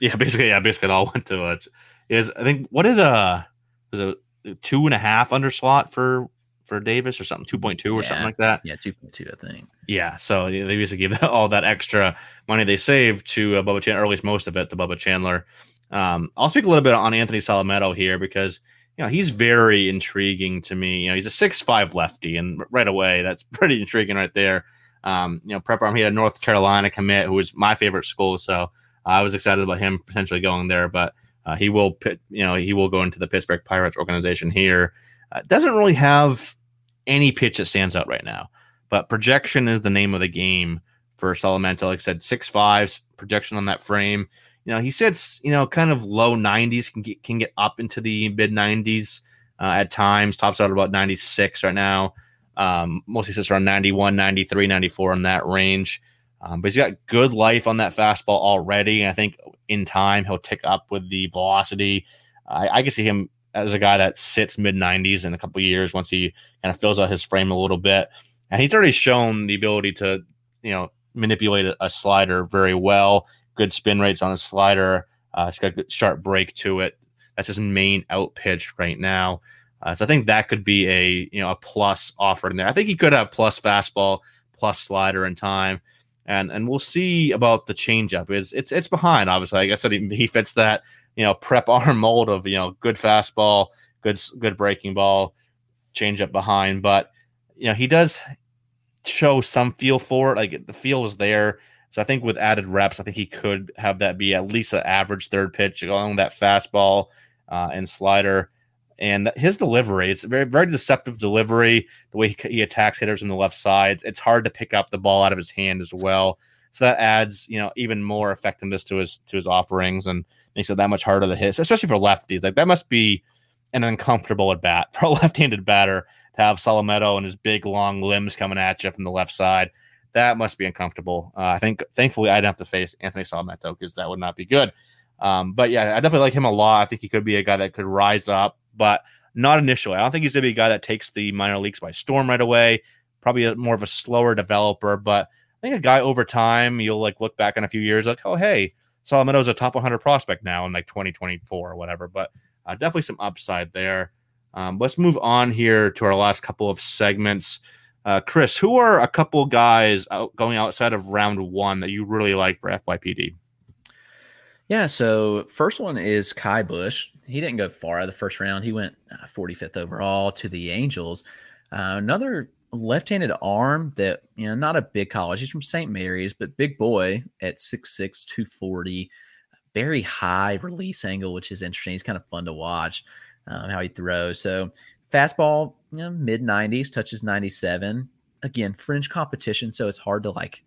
yeah, basically, yeah, basically, it all went to it. Is I think what did uh was it two and a half underslot for for Davis or something, two point two or yeah. something like that. Yeah, two point two, I think. Yeah, so they basically gave all that extra money they saved to uh, Bubba Chandler, or at least most of it to Bubba Chandler. Um, I'll speak a little bit on Anthony Salametto here because you know he's very intriguing to me. You know, he's a six five lefty, and right away that's pretty intriguing right there. Um, you know, prep arm, he had a North Carolina commit, who was my favorite school, so uh, I was excited about him potentially going there. But uh, he will, pit, you know, he will go into the Pittsburgh Pirates organization here. Uh, doesn't really have any pitch that stands out right now, but projection is the name of the game for Salamanca. Like I said, six fives projection on that frame. You know, he sits, you know, kind of low nineties, can get can get up into the mid nineties uh, at times. Tops out at about ninety-six right now. Um, mostly sits around ninety-one, ninety-three, ninety-four in that range. Um, but he's got good life on that fastball already. And I think in time, he'll tick up with the velocity. I, I can see him as a guy that sits mid nineties in a couple of years once he kind of fills out his frame a little bit. And he's already shown the ability to, you know, manipulate a, a slider very well. Good spin rates on his slider. Uh, it's got a good sharp break to it. That's his main out pitch right now. Uh, so I think that could be a you know a plus offer in there. I think he could have plus fastball, plus slider in time, and and we'll see about the changeup. It's it's it's behind obviously. I guess that he, he fits that you know prep arm mold of you know good fastball, good good breaking ball, changeup behind. But you know he does show some feel for it. Like the feel is there. So I think with added reps, I think he could have that be at least an average third pitch along that fastball uh, and slider. And his delivery, it's a very, very deceptive delivery, the way he, he attacks hitters on the left side. It's hard to pick up the ball out of his hand as well. So that adds, you know, even more effectiveness to his to his offerings and makes it that much harder to hit, especially for lefties. Like, that must be an uncomfortable at-bat for a left-handed batter to have Salametto and his big, long limbs coming at you from the left side. That must be uncomfortable. Uh, I think, thankfully, I didn't have to face Anthony Salametto because that would not be good. Um, but, yeah, I definitely like him a lot. I think he could be a guy that could rise up, but not initially. I don't think he's going to be a guy that takes the minor leagues by storm right away. Probably a, more of a slower developer, but I think a guy over time, you'll like look back in a few years like, oh, hey, Salametto's a top one hundred prospect now in like twenty twenty-four or whatever, but uh, definitely some upside there. Um, let's move on here to our last couple of segments. Uh, Chris, who are a couple guys out, going outside of round one that you really like for F Y P D? Yeah, so first one is Kai Busch. He didn't go far out of the first round. He went forty-fifth overall to the Angels. Uh, another left-handed arm that, you know, not a big college. He's from Saint Mary's, but big boy at six six, two forty. Very high release angle, which is interesting. He's kind of fun to watch um, how he throws. So fastball, you know, mid-nineties, touches ninety-seven. Again, fringe competition, so it's hard to, like,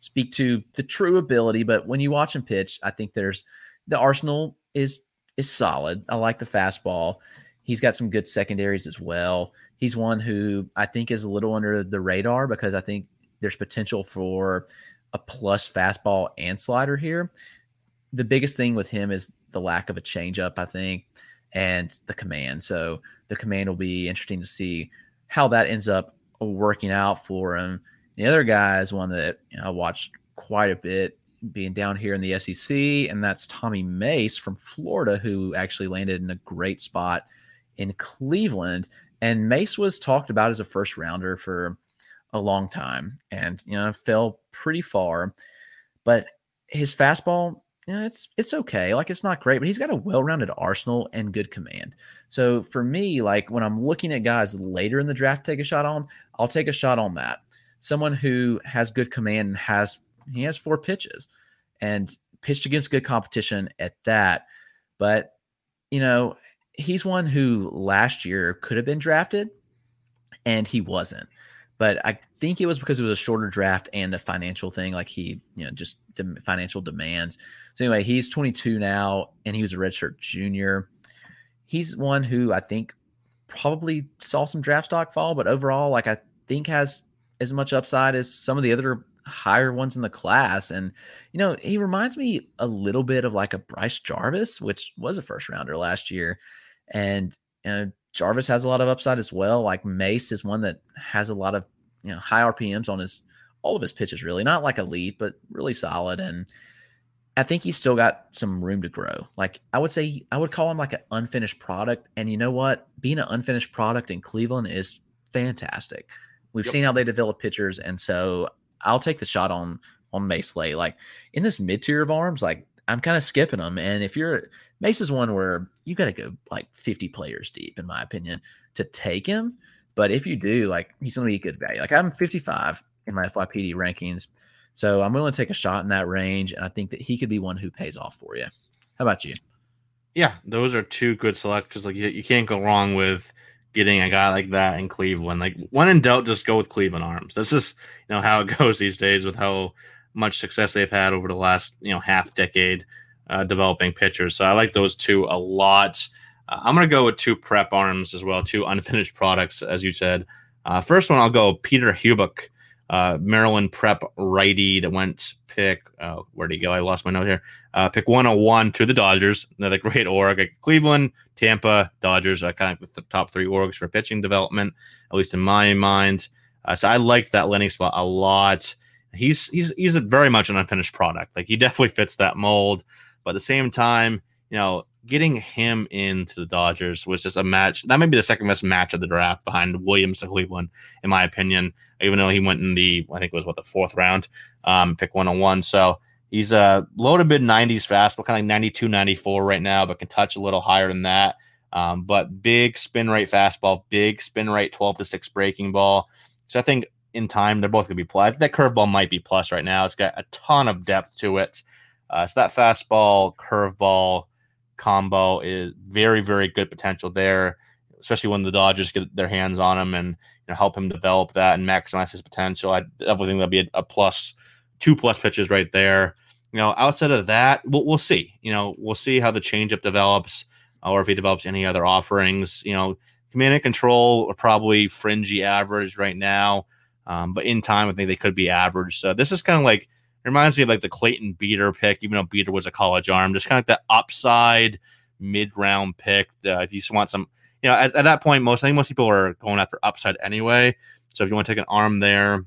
speak to the true ability, but when you watch him pitch, I think there's the arsenal is is solid. I like the fastball. He's got some good secondaries as well. He's one who I think is a little under the radar because I think there's potential for a plus fastball and slider here. The biggest thing with him is the lack of a changeup, I think, and the command. So the command will be interesting to see how that ends up working out for him. The other guy is one that, you know, I watched quite a bit being down here in the S E C, and that's Tommy Mace from Florida, who actually landed in a great spot in Cleveland. And Mace was talked about as a first rounder for a long time, and, you know, fell pretty far, but his fastball, you know, it's, it's okay. Like, it's not great, but he's got a well-rounded arsenal and good command. So for me, like, when I'm looking at guys later in the draft, take a shot on, I'll take a shot on that. Someone who has good command and has, he has four pitches and pitched against good competition at that. But, you know, he's one who last year could have been drafted and he wasn't. But I think it was because it was a shorter draft and a financial thing, like he, you know, just de- financial demands. So anyway, he's twenty-two now, and he was a redshirt junior. He's one who I think probably saw some draft stock fall, but overall, like, I think has as much upside as some of the other higher ones in the class. And, you know, he reminds me a little bit of like a Bryce Jarvis, which was a first rounder last year. And, you know, Jarvis has a lot of upside as well. Like, Mace is one that has a lot of, you know, high R P Ms on his, all of his pitches, really. Not like elite, but really solid. And I think he's still got some room to grow. Like, I would say, I would call him like an unfinished product. And you know what? Being an unfinished product in Cleveland is fantastic. We've yep. seen how they develop pitchers. And so I'll take the shot on, on Mace Lay. Like, in this mid tier of arms, like, I'm kind of skipping them. And if you're, Mace is one where you got to go like fifty players deep, in my opinion, to take him. But if you do, like, he's going to be a good value. Like, I'm fifty-five in my F Y P D rankings. So I'm willing to take a shot in that range. And I think that he could be one who pays off for you. How about you? Yeah, those are two good selections. Like, you, you can't go wrong with getting a guy like that in Cleveland. Like, when in doubt, just go with Cleveland arms. This is, you know, how it goes these days with how much success they've had over the last, you know, half decade uh, developing pitchers. So I like those two a lot. Uh, I'm going to go with two prep arms as well, two unfinished products, as you said. Uh, first one, I'll go Peter Heubuck, uh, Maryland prep righty that went pick, uh, where'd he go? I lost my note here. Uh, pick one oh one to the Dodgers. Another great org. Cleveland, Tampa, Dodgers are kind of the top three orgs for pitching development, at least in my mind. Uh, so I liked that landing spot a lot. He's he's he's a very much an unfinished product. Like, he definitely fits that mold. But at the same time, you know, getting him into the Dodgers was just a match. That may be the second best match of the draft behind Williams to Cleveland, in my opinion, even though he went in the, I think it was, what, the fourth round, um, pick one oh one. So he's a low to mid-nineties fastball, kind of like ninety-two, ninety-four right now, but can touch a little higher than that. Um, but big spin rate fastball, big spin rate twelve to six breaking ball. So I think in time, they're both going to be plus. That curveball might be plus right now. It's got a ton of depth to it. Uh, so that fastball, curveball combo is very, very good potential there, especially when the Dodgers get their hands on him and, you know, help him develop that and maximize his potential. I definitely think that'll be a, a plus, two plus pitches right there. You know, outside of that, we'll, we'll see. You know, we'll see how the changeup develops, or if he develops any other offerings. You know, command and control are probably fringy average right now. Um, but in time, I think they could be average. So this is kind of like, it reminds me of like the Clayton Beater pick, even though Beater was a college arm, just kind of like that upside mid-round pick. Uh, if you just want some, you know, at, at that point, most, I think most people are going after upside anyway. So if you want to take an arm there,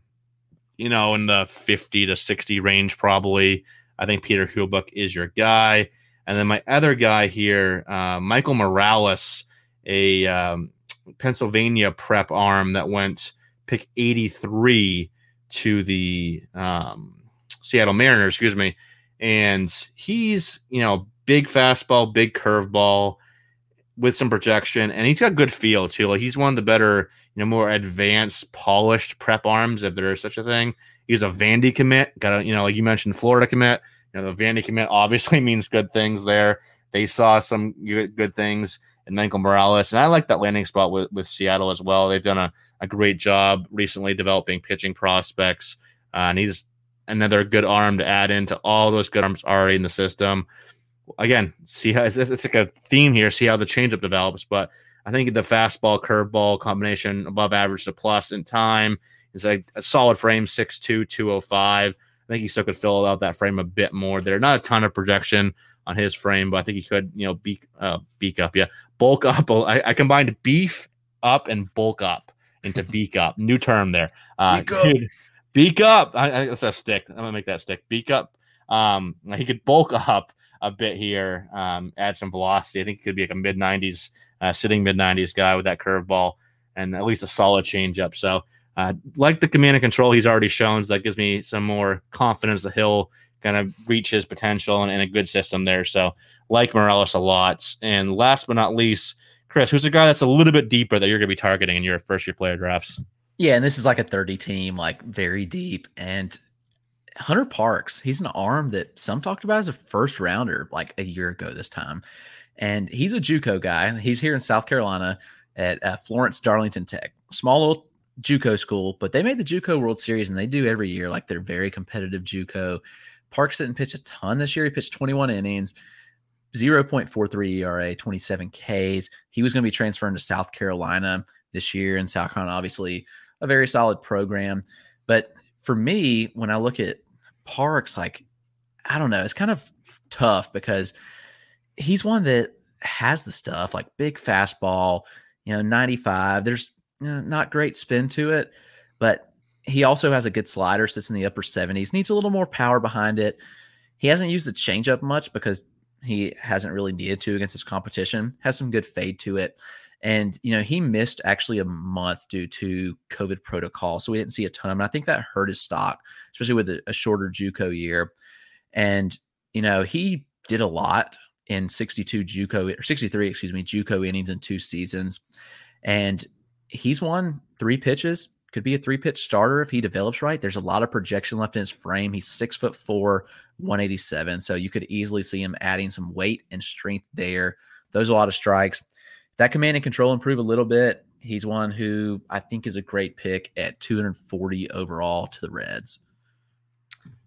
you know, in the fifty to sixty range, probably, I think Peter Heubuck is your guy. And then my other guy here, uh, Michael Morales, a um, Pennsylvania prep arm that went pick eighty-three to the um, Seattle Mariners, excuse me. And he's, you know, big fastball, big curveball with some projection. And he's got good feel too. Like, he's one of the better, you know, more advanced, polished prep arms, if there is such a thing. He's a Vandy commit. Got a, you know, like you mentioned, Florida commit. You know, the Vandy commit obviously means good things there. They saw some good things. And Michael Morales. And I like that landing spot with, with Seattle as well. They've done a, a great job recently developing pitching prospects. Uh, and he's another good arm to add into all those good arms already in the system. Again, see how it's, it's like a theme here, see how the changeup develops. But I think the fastball, curveball combination above average to plus in time is like a solid frame, six two, two oh five. I think he still could fill out that frame a bit more there. Not a ton of projection on his frame, but I think he could, you know, beak, uh, beak up, yeah, bulk up. I, I combined beef up and bulk up into beak up. New term there. Uh, beak up. Dude, beak up. I, I, that's a stick. I'm going to make that stick. Beak up. Um, he could bulk up a bit here, um, add some velocity. I think he could be like a mid nineties, uh, sitting mid nineties guy with that curveball and at least a solid changeup. So uh, like the command and control he's already shown, so that gives me some more confidence that he'll kind of reach his potential in, in a good system there. So like Morales a lot. And last but not least, Chris, who's a guy that's a little bit deeper that you're going to be targeting in your first-year player drafts? Yeah, and this is like a thirty-team, like very deep. And Hunter Parks, he's an arm that some talked about as a first rounder like a year ago this time. And he's a JUCO guy. He's here in South Carolina at uh, Florence Darlington Tech. Small little JUCO school, but they made the JUCO World Series, and they do every year. Like, they're very competitive JUCO. Parks didn't pitch a ton this year. He pitched twenty-one innings, zero point four three E R A, twenty-seven Ks. He was going to be transferring to South Carolina this year, and South Carolina, obviously, a very solid program. But for me, when I look at Parks, like, I don't know, it's kind of tough because he's one that has the stuff, like big fastball, you know, ninety-five. There's you know, not great spin to it, but he also has a good slider, sits in the upper seventies, needs a little more power behind it. He hasn't used the changeup much because he hasn't really needed to against his competition, has some good fade to it. And, you know, he missed actually a month due to COVID protocol. So we didn't see a ton of him. And I think that hurt his stock, especially with a, a shorter JUCO year. And, you know, he did a lot in sixty-two JUCO, or sixty-three, excuse me, JUCO innings in two seasons. And he's won three pitches, could be a three pitch starter if he develops right. There's a lot of projection left in his frame. He's six foot four, one eighty-seven. So you could easily see him adding some weight and strength there. Those are a lot of strikes. That command and control improve a little bit. He's one who I think is a great pick at two forty overall to the Reds.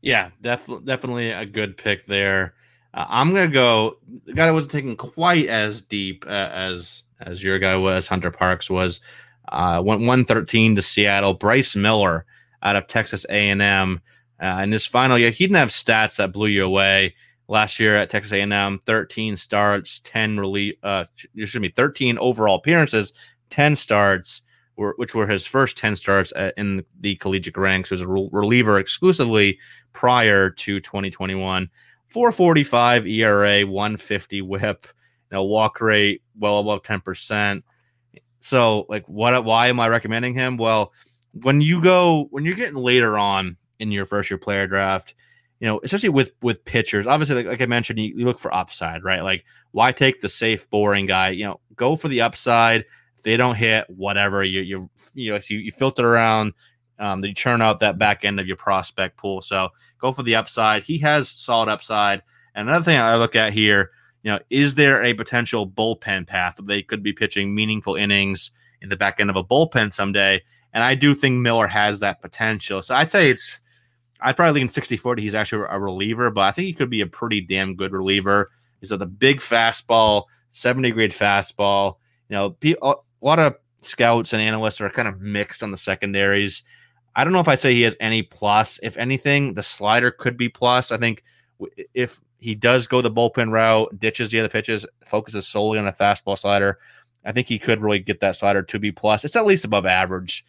Yeah, def- definitely a good pick there. Uh, I'm going to go – the guy that wasn't taken quite as deep uh, as as your guy was, Hunter Parks, was uh, went one thirteen to Seattle. Bryce Miller out of Texas A and M. Uh, in his final year, he didn't have stats that blew you away. Last year at Texas A and M, thirteen starts, ten relief. Uh, excuse me, thirteen overall appearances, ten starts, were, which were his first ten starts at, in the collegiate ranks. He was a reliever exclusively prior to twenty twenty-one. four forty-five E R A, one fifty WHIP, you know, walk rate well above ten percent. So, like, what? Why am I recommending him? Well, when you go, when you're getting later on in your first year player draft, you know, especially with, with pitchers, obviously, like, like I mentioned, you, you look for upside, right? Like, why take the safe, boring guy? You know, go for the upside. If they don't hit, whatever. You you you know, you, you filter around, um, you churn out that back end of your prospect pool. So go for the upside. He has solid upside. And another thing I look at here, you know, is there a potential bullpen path that they could be pitching meaningful innings in the back end of a bullpen someday? And I do think Miller has that potential. So I'd say it's, I'd probably lean sixty forty. He's actually a reliever, but I think he could be a pretty damn good reliever. He's got the big fastball, seventy-grade fastball. You know, a lot of scouts and analysts are kind of mixed on the secondaries. I don't know if I'd say he has any plus. If anything, the slider could be plus. I think if he does go the bullpen route, ditches the other pitches, focuses solely on a fastball slider, I think he could really get that slider to be plus. It's at least above average,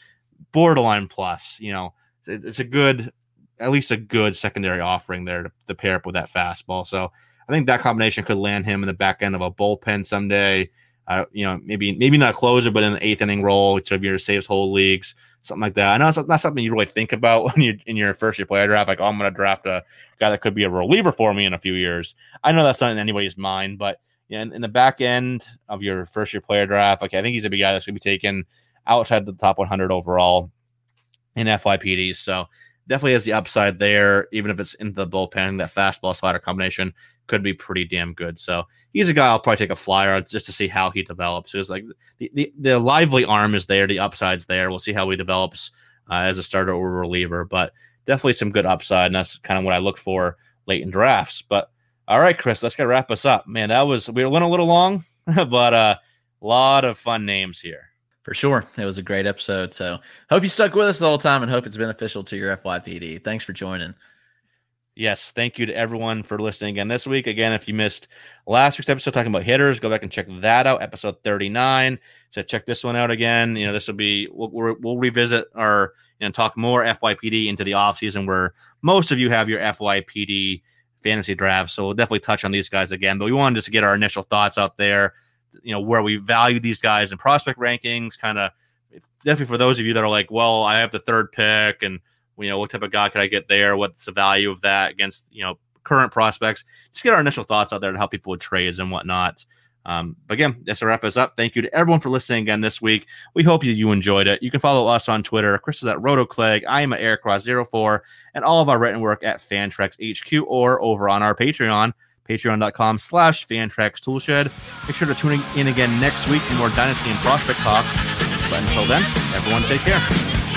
borderline plus. You know, it's a good... at least a good secondary offering there to, to pair up with that fastball. So I think that combination could land him in the back end of a bullpen someday. Uh, you know, maybe maybe not a closer, but in the eighth inning role, sort of your saves whole leagues, something like that. I know it's not something you really think about when you're in your first year player draft. Like, oh, I'm going to draft a guy that could be a reliever for me in a few years. I know that's not in anybody's mind, but yeah, in, in the back end of your first year player draft, like, I think he's a big guy that's going to be taken outside the top one hundred overall in F Y P D. So definitely has the upside there, even if it's into the bullpen. That fastball slider combination could be pretty damn good. So he's a guy I'll probably take a flyer on just to see how he develops. So it's like the, the, the lively arm is there, the upside's there. We'll see how he develops uh, as a starter or reliever, but definitely some good upside, and that's kind of what I look for late in drafts. But all right, Chris, let's gotta wrap us up. Man, that was we went a little long, but a uh, lot of fun names here. For sure. It was a great episode. So hope you stuck with us the whole time and hope it's beneficial to your F Y P D. Thanks for joining. yes, thank you to everyone for listening again this week. Again, if you missed last week's episode talking about hitters, go back and check that out, episode thirty-nine. So check this one out again. You know, this will be, we'll, we'll, we'll revisit our, you know, talk more F Y P D into the offseason where most of you have your F Y P D fantasy draft. So we'll definitely touch on these guys again, but we wanted just to get our initial thoughts out there, you know, where we value these guys in prospect rankings, kind of definitely for those of you that are like, well, I have the third pick and, you know, what type of guy could I get there? What's the value of that against, you know, current prospects? Just get our initial thoughts out there to help people with trades and whatnot. Um, but again, that's to wrap us up. Thank you to everyone for listening again this week. We hope you, you enjoyed it. You can follow us on Twitter. Chris is at RotoClegg. I am at Eric Cross zero four, and all of our written work at Fantrax H Q or over on our Patreon, patreon dot com slash Fantrax Toolshed. Make sure to tune in again next week for more Dynasty and Prospect Talk. But until then, everyone take care.